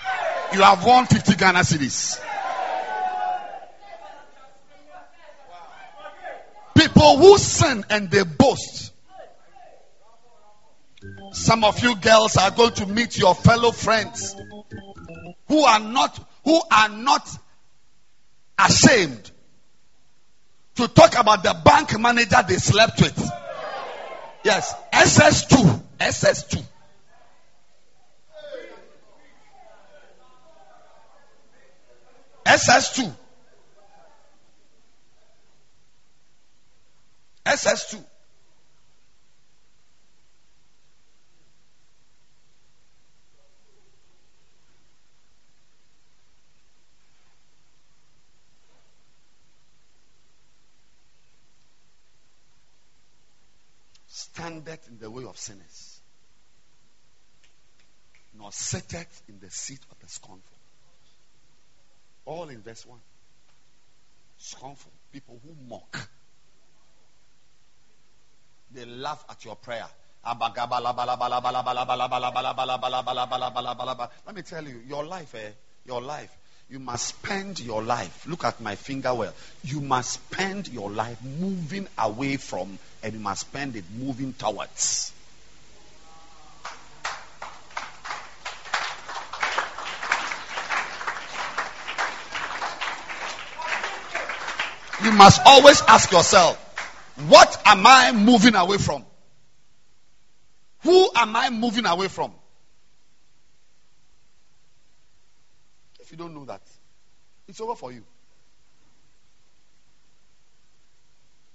You have won fifty Ghana cedis. People who sin and they boast. Some of you girls are going to meet your fellow friends who are not. Who are not ashamed to talk about the bank manager they slept with. Yes, S S two. S S two. S S two. S S two. Standeth in the way of sinners, nor sitteth in the seat of the scornful. All in verse one. Scornful people who mock. They laugh at your prayer. Let me tell you, your life, eh? Your life. You must spend your life. Look at my finger well. You must spend your life moving away from, and you must spend it moving towards. You must always ask yourself, what am I moving away from? Who am I moving away from? If you don't know that, it's over for you.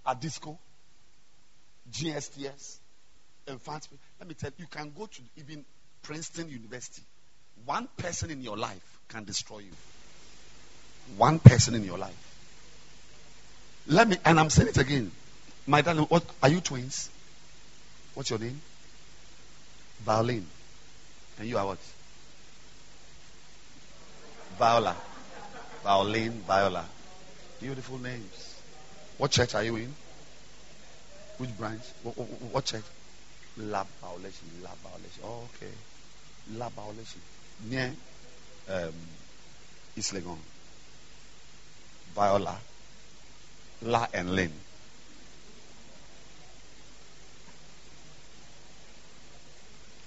At disco, G S T S, advancement. Let me tell you, you can go to even Princeton University. One person in your life can destroy you. One person in your life. Let me, and I'm saying it again. My darling, what are you twins? What's your name? Violin. And you are what? Viola. Violin, Viola. Beautiful names. What church are you in? Which branch? What, what, what church? Lab Violation. Lab Violation. Oh, okay. Lab Violation. Near um, East Legon. Viola. La and Lynn.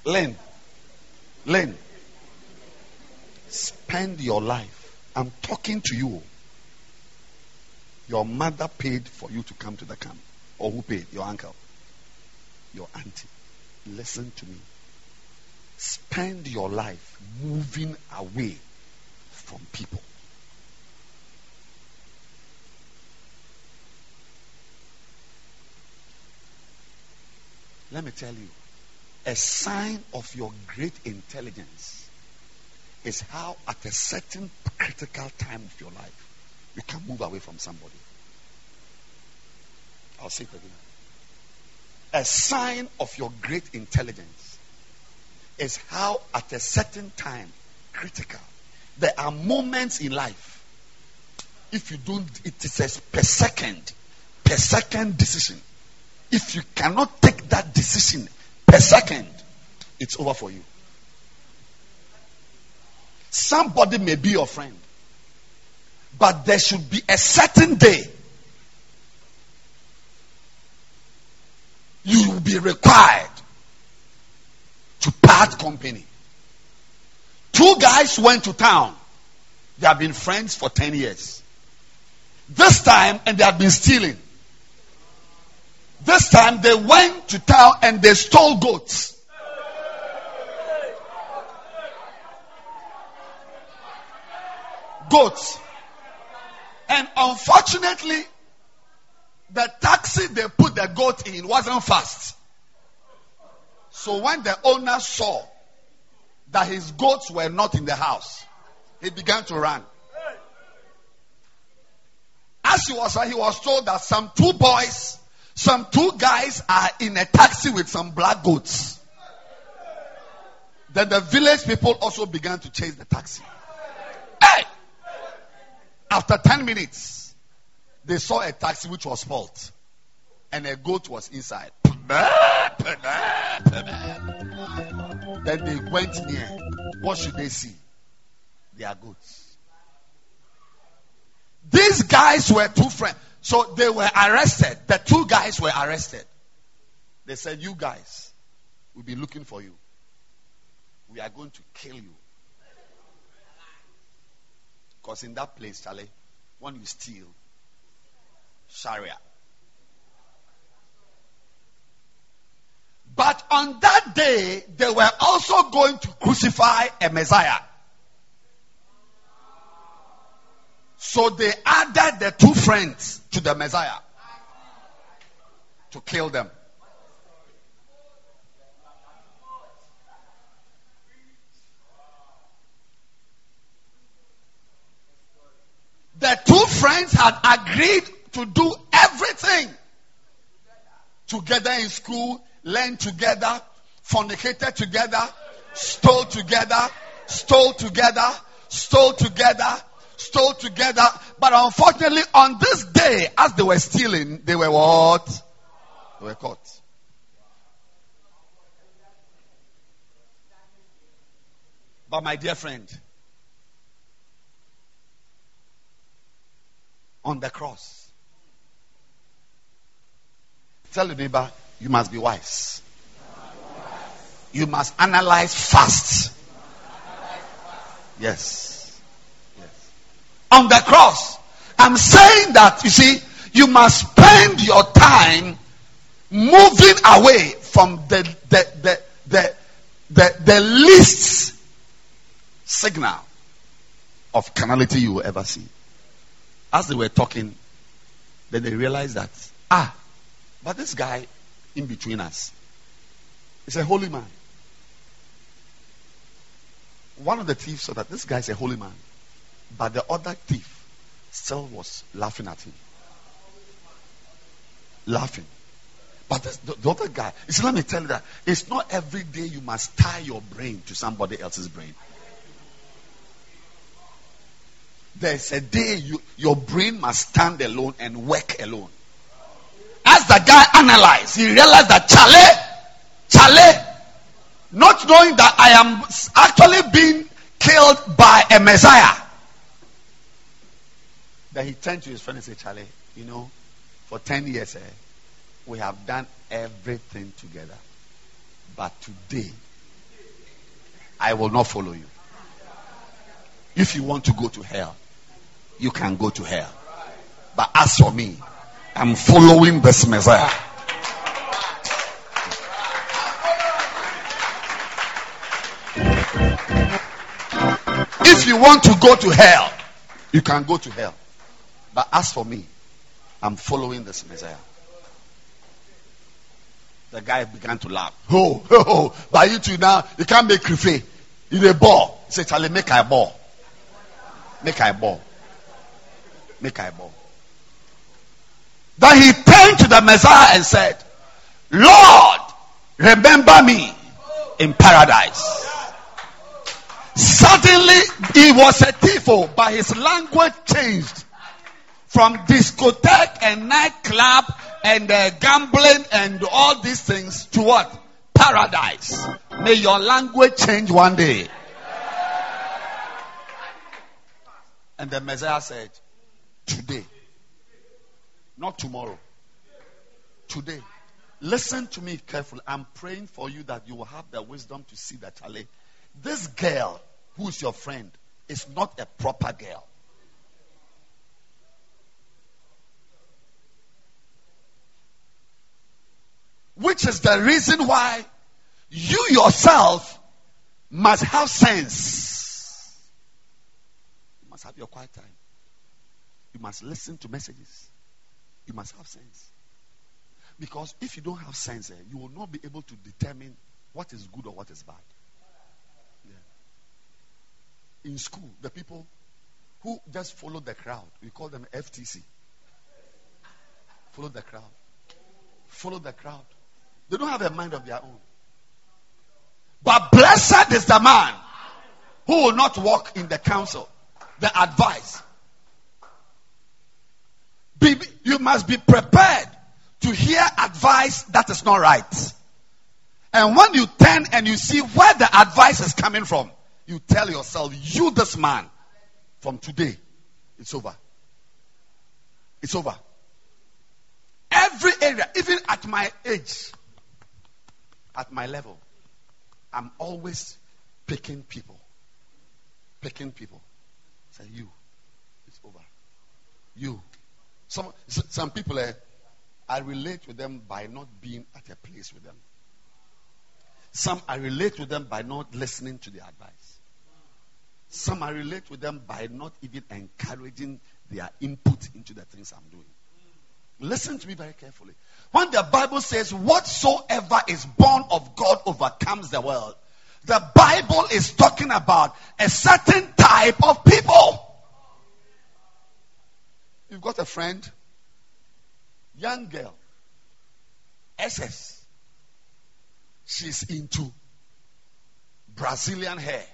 Lynn. Lynn. Spend your life. I'm talking to you. Your mother paid for you to come to the camp. Or who paid? Your uncle. Your auntie. Listen to me. Spend your life moving away from people. Let me tell you, a sign of your great intelligence is how at a certain critical time of your life, you can move away from somebody. I'll say it again. A sign of your great intelligence is how at a certain time, critical. There are moments in life, if you don't, it says per second, per second decision. If you cannot take that decision per second, it's over for you. Somebody may be your friend, but there should be a certain day you will be required to part company. Two guys went to town. They have been friends for ten years. This time, and they have been stealing. This time, they went to town and they stole goats. Goats. And unfortunately, the taxi they put the goat in wasn't fast. So when the owner saw that his goats were not in the house, he began to run. As he was, he was told that some two boys, some two guys are in a taxi with some black goats. Then the village people also began to chase the taxi. Hey! After ten minutes, they saw a taxi which was spoiled, and a goat was inside. Then they went near. What should they see? They are goats. These guys were two friends. So they were arrested. The two guys were arrested. They said, you guys, we'll be looking for you. We are going to kill you. Because in that place, Charlie, when you steal, Sharia. But on that day, they were also going to crucify a Messiah. So they added the two friends to the Messiah to kill them. The two friends had agreed to do everything together in school, learned together, fornicated together, stole together, stole together, stole together, stole together. But unfortunately, on this day, as they were stealing, they were what? They were caught. But my dear friend, on the cross, tell the neighbor, you must be wise. You must analyze fast. Yes. Yes. On the cross, I'm saying that, you see, you must spend your time moving away from the the the the, the, the least signal of carnality you will ever see. As they were talking, then they realized that, ah, but this guy in between us is a holy man. One of the thieves saw that this guy is a holy man, but the other thief still was laughing at him. Laughing. But this, the, the other guy, you see, let me tell you that it's not every day you must tie your brain to somebody else's brain. There's a day you, your brain must stand alone and work alone. As the guy analyzed, he realized that Chale, Chale, not knowing that I am actually being killed by a Messiah. Then he turned to his friend and said, Chale, you know, for ten years, eh, we have done everything together. But today, I will not follow you. If you want to go to hell, you can go to hell. But as for me, I'm following this Messiah. If you want to go to hell, you can go to hell. But as for me, I'm following this Messiah. The guy began to laugh. Oh, oh, oh. But you two now, you can't make refe. It's a ball. He said, Charlie, make a ball. Make a ball. Make a ball. Then he turned to the Messiah and said, Lord, remember me in paradise. Suddenly, he was a thief, but his language changed from discotheque and nightclub and uh, gambling and all these things to what? Paradise. May your language change one day. And the Messiah said, today. Not tomorrow. Today. Listen to me carefully. I'm praying for you that you will have the wisdom to see that, Charlie, this girl who is your friend is not a proper girl. Which is the reason why you yourself must have sense. You must have your quiet time. You must listen to messages. You must have sense. Because if you don't have sense, eh, you will not be able to determine what is good or what is bad. Yeah. In school, the people who just follow the crowd, we call them F T C. Follow the crowd. Follow the crowd. They don't have a mind of their own. But blessed is the man who will not walk in the counsel, the advice. Be, you must be prepared to hear advice that is not right. And when you turn and you see where the advice is coming from, you tell yourself, you this man, from today, it's over. It's over. Every area, even at my age, at my level, I'm always picking people. Picking people. Say, you, it's over. You. Some some people, eh, I relate with them by not being at a place with them. Some I relate to them by not listening to their advice. Some I relate to them by not even encouraging their input into the things I'm doing. Listen to me very carefully. When the Bible says, whatsoever is born of God overcomes the world, the Bible is talking about a certain type of people. You've got a friend, young girl, S S. She's into Brazilian hair.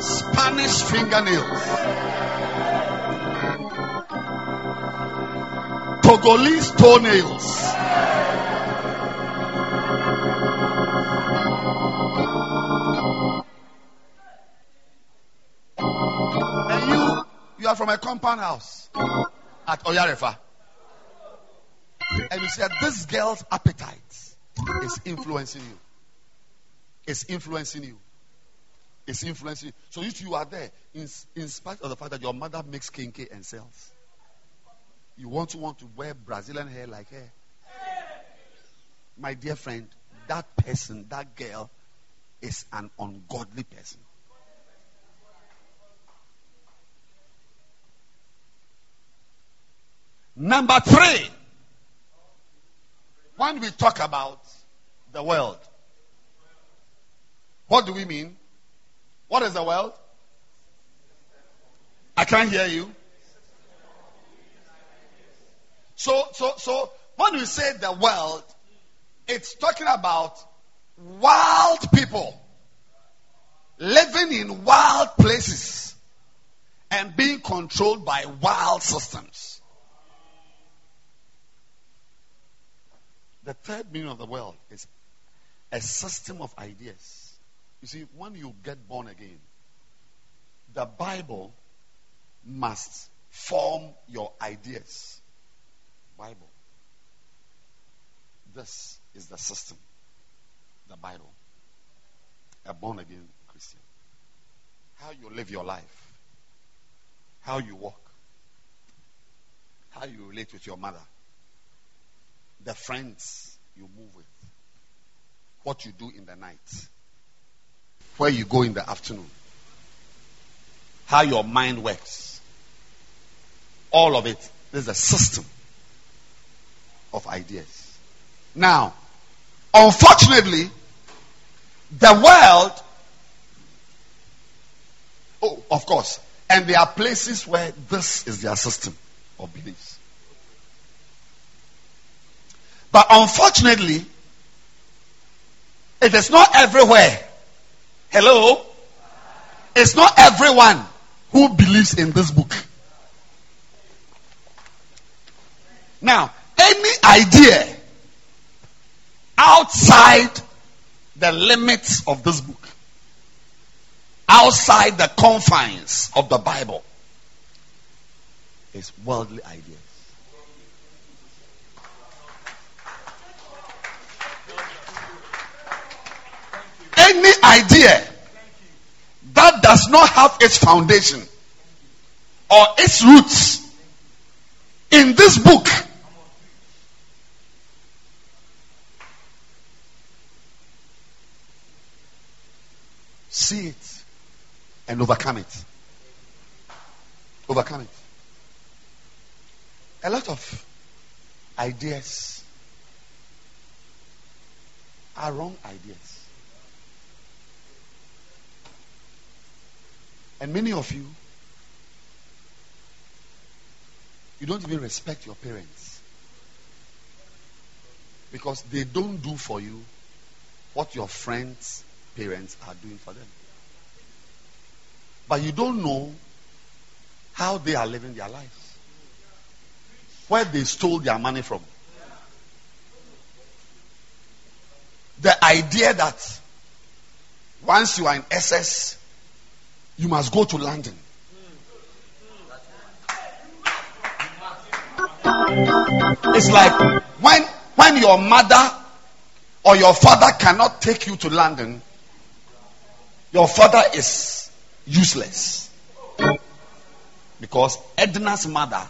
Spanish fingernails, Togolese toenails, and you, you are from a compound house at Oyarefa, and you see that this girl's appetite is influencing you. It's influencing you. It's influencing. So if you are there, in, in spite of the fact that your mother makes kinky and sells, you want to want to wear Brazilian hair like her. My dear friend, that person, that girl, is an ungodly person. Number three, when we talk about the world, what do we mean? What is the world? I can't hear you. So, so, so when we say the world, it's talking about wild people living in wild places and being controlled by wild systems. The third meaning of the world is a system of ideas. You see, when you get born again, the Bible must form your ideas. Bible. This is the system. The Bible. A born-again Christian. How you live your life. How you walk. How you relate with your mother. The friends you move with. What you do in the night. Where you go in the afternoon, how your mind works, all of it. There's a system of ideas. Now, unfortunately, the world, oh, of course, and there are places where this is their system of beliefs. But unfortunately, it is not everywhere. Hello? It's not everyone who believes in this book. Now, any idea outside the limits of this book, outside the confines of the Bible, is worldly ideas. Any idea that does not have its foundation or its roots in this book see it and overcome it. Overcome it. A lot of ideas are wrong ideas. And many of you, you don't even respect your parents because they don't do for you what your friends' parents are doing for them. But you don't know how they are living their lives, where they stole their money from. The idea that once you are in S S, you must go to London. It's like when when your mother or your father cannot take you to London, your father is useless. Because Edna's mother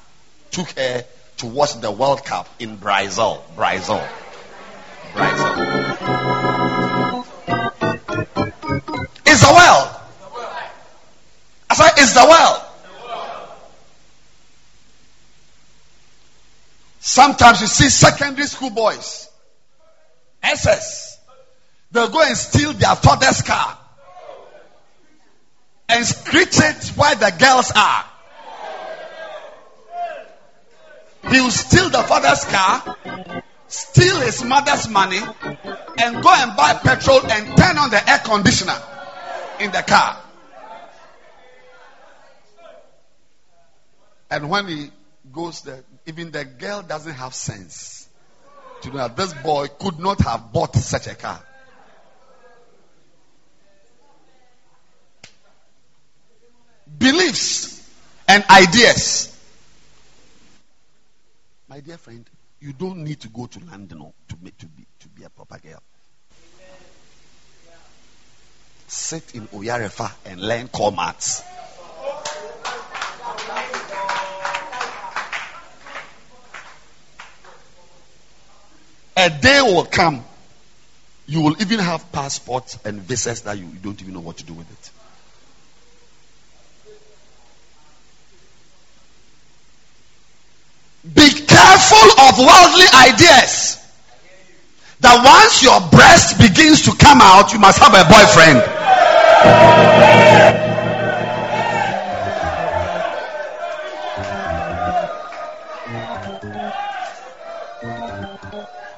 took her to watch the World Cup in Brazil. Brazil. Brazil. It's the world. I said, it's the world. Sometimes you see secondary school boys, S S, they'll go and steal their father's car and screech it where the girls are. He will steal the father's car, steal his mother's money, and go and buy petrol and turn on the air conditioner in the car. And when he goes there, even the girl doesn't have sense to know that this boy could not have bought such a car. Beliefs and ideas. My dear friend, you don't need to go to London to be, to be, to be a proper girl. Yeah. Sit in Oyarefa and learn core maths. A day will come, you will even have passports and visas that you, you don't even know what to do with it. Be careful of worldly ideas. That once your breast begins to come out, you must have a boyfriend.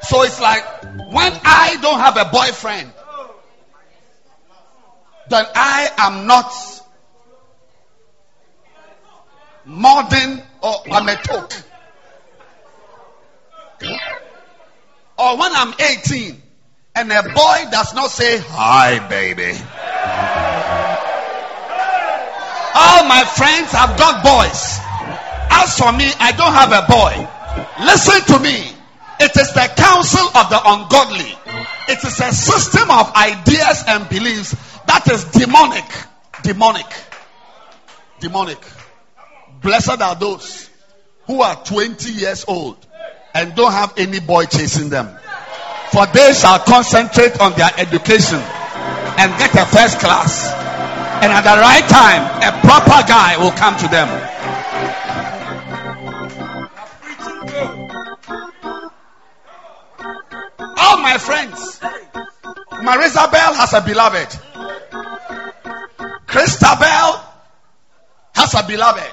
So it's like, when I don't have a boyfriend, then I am not modern or I'm a toke. Or when I'm eighteen and a boy does not say hi, baby. All my friends have got boys. As for me, I don't have a boy. Listen to me. It is the counsel of the ungodly. It is a system of ideas and beliefs that is demonic. Demonic. Demonic. Blessed are those who are twenty years old and don't have any boy chasing them. For they shall concentrate on their education and get a first class. And at the right time, a proper guy will come to them. All my friends, Marisabel has a beloved. Christabel has a beloved.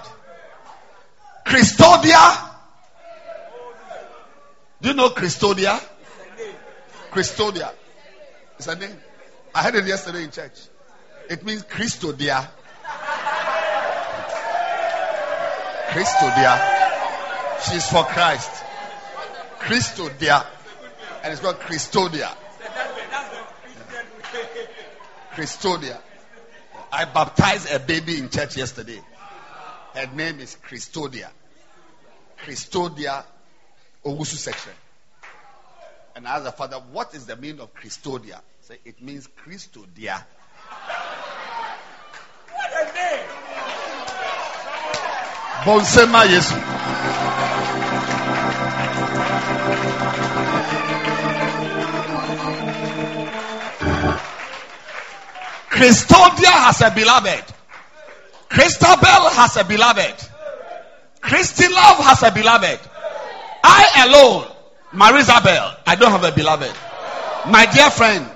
Christodia. Do you know Christodia? Christodia. It's a name. I heard it yesterday in church. It means Christodia. Christodia. She's for Christ. Christodia. And it's called Christodia. Christodia. I baptized a baby in church yesterday. Her name is Christodia. Christodia. Owusu section. And I asked the father, what is the meaning of Christodia? He said, it means Christodia. What a name! Bonsema Yesu. Christodia has a beloved. Christabel has a beloved. Christy Love has a beloved. I alone, Marisabel, I don't have a beloved. My dear friend,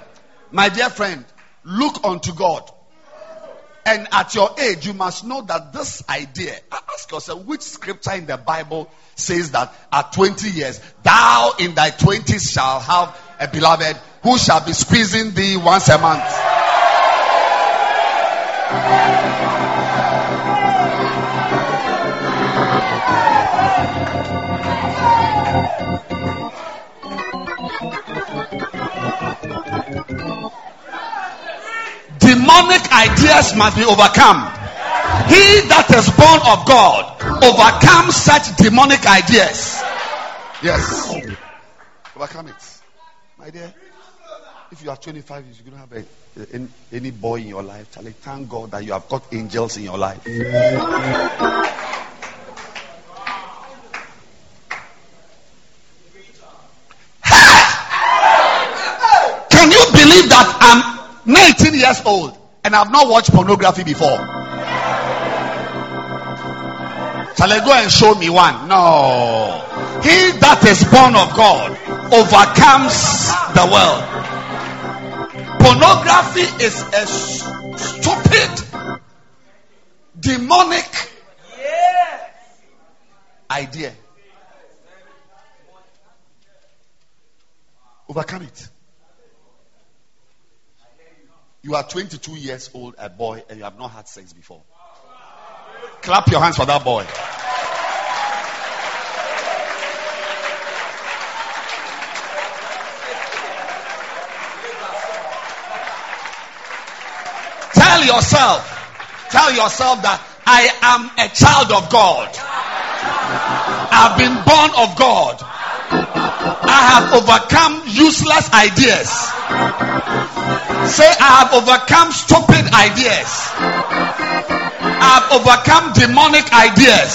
my dear friend, look unto God. And at your age, you must know that this idea, ask yourself, which scripture in the Bible says that at twenty years, thou in thy twenties shall have a beloved who shall be squeezing thee once a month. Demonic ideas must be overcome. He that is born of God overcomes such demonic ideas. Yes. Overcome it. My dear, if you are twenty-five years, you don't have a, a, any boy in your life, Charlie, thank God that you have got angels in your life. years old and I've not watched pornography before. Shall I go and show me one? No. He that is born of God overcomes the world. Pornography is a st- stupid, demonic idea. Overcome it. You are twenty-two years old, a boy, and you have not had sex before. Clap your hands for that boy. Tell yourself, tell yourself that I am a child of God. I've been born of God. I have overcome useless ideas. Say, I have overcome stupid ideas. I have overcome demonic ideas.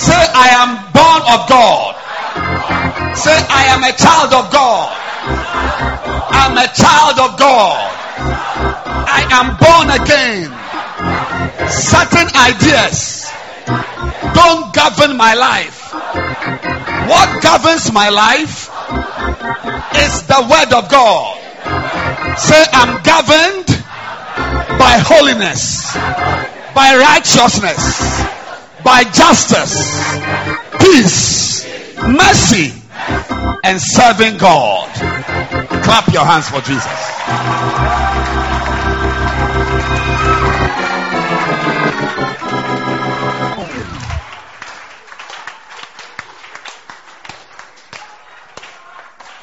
Say, I am born of God. Say, I am a child of God. I'm a child of God. I am born again. Certain ideas don't govern my life. What governs my life is the word of God. Say, I'm governed by holiness, by righteousness, by justice, peace, mercy, and serving God. Clap your hands for Jesus.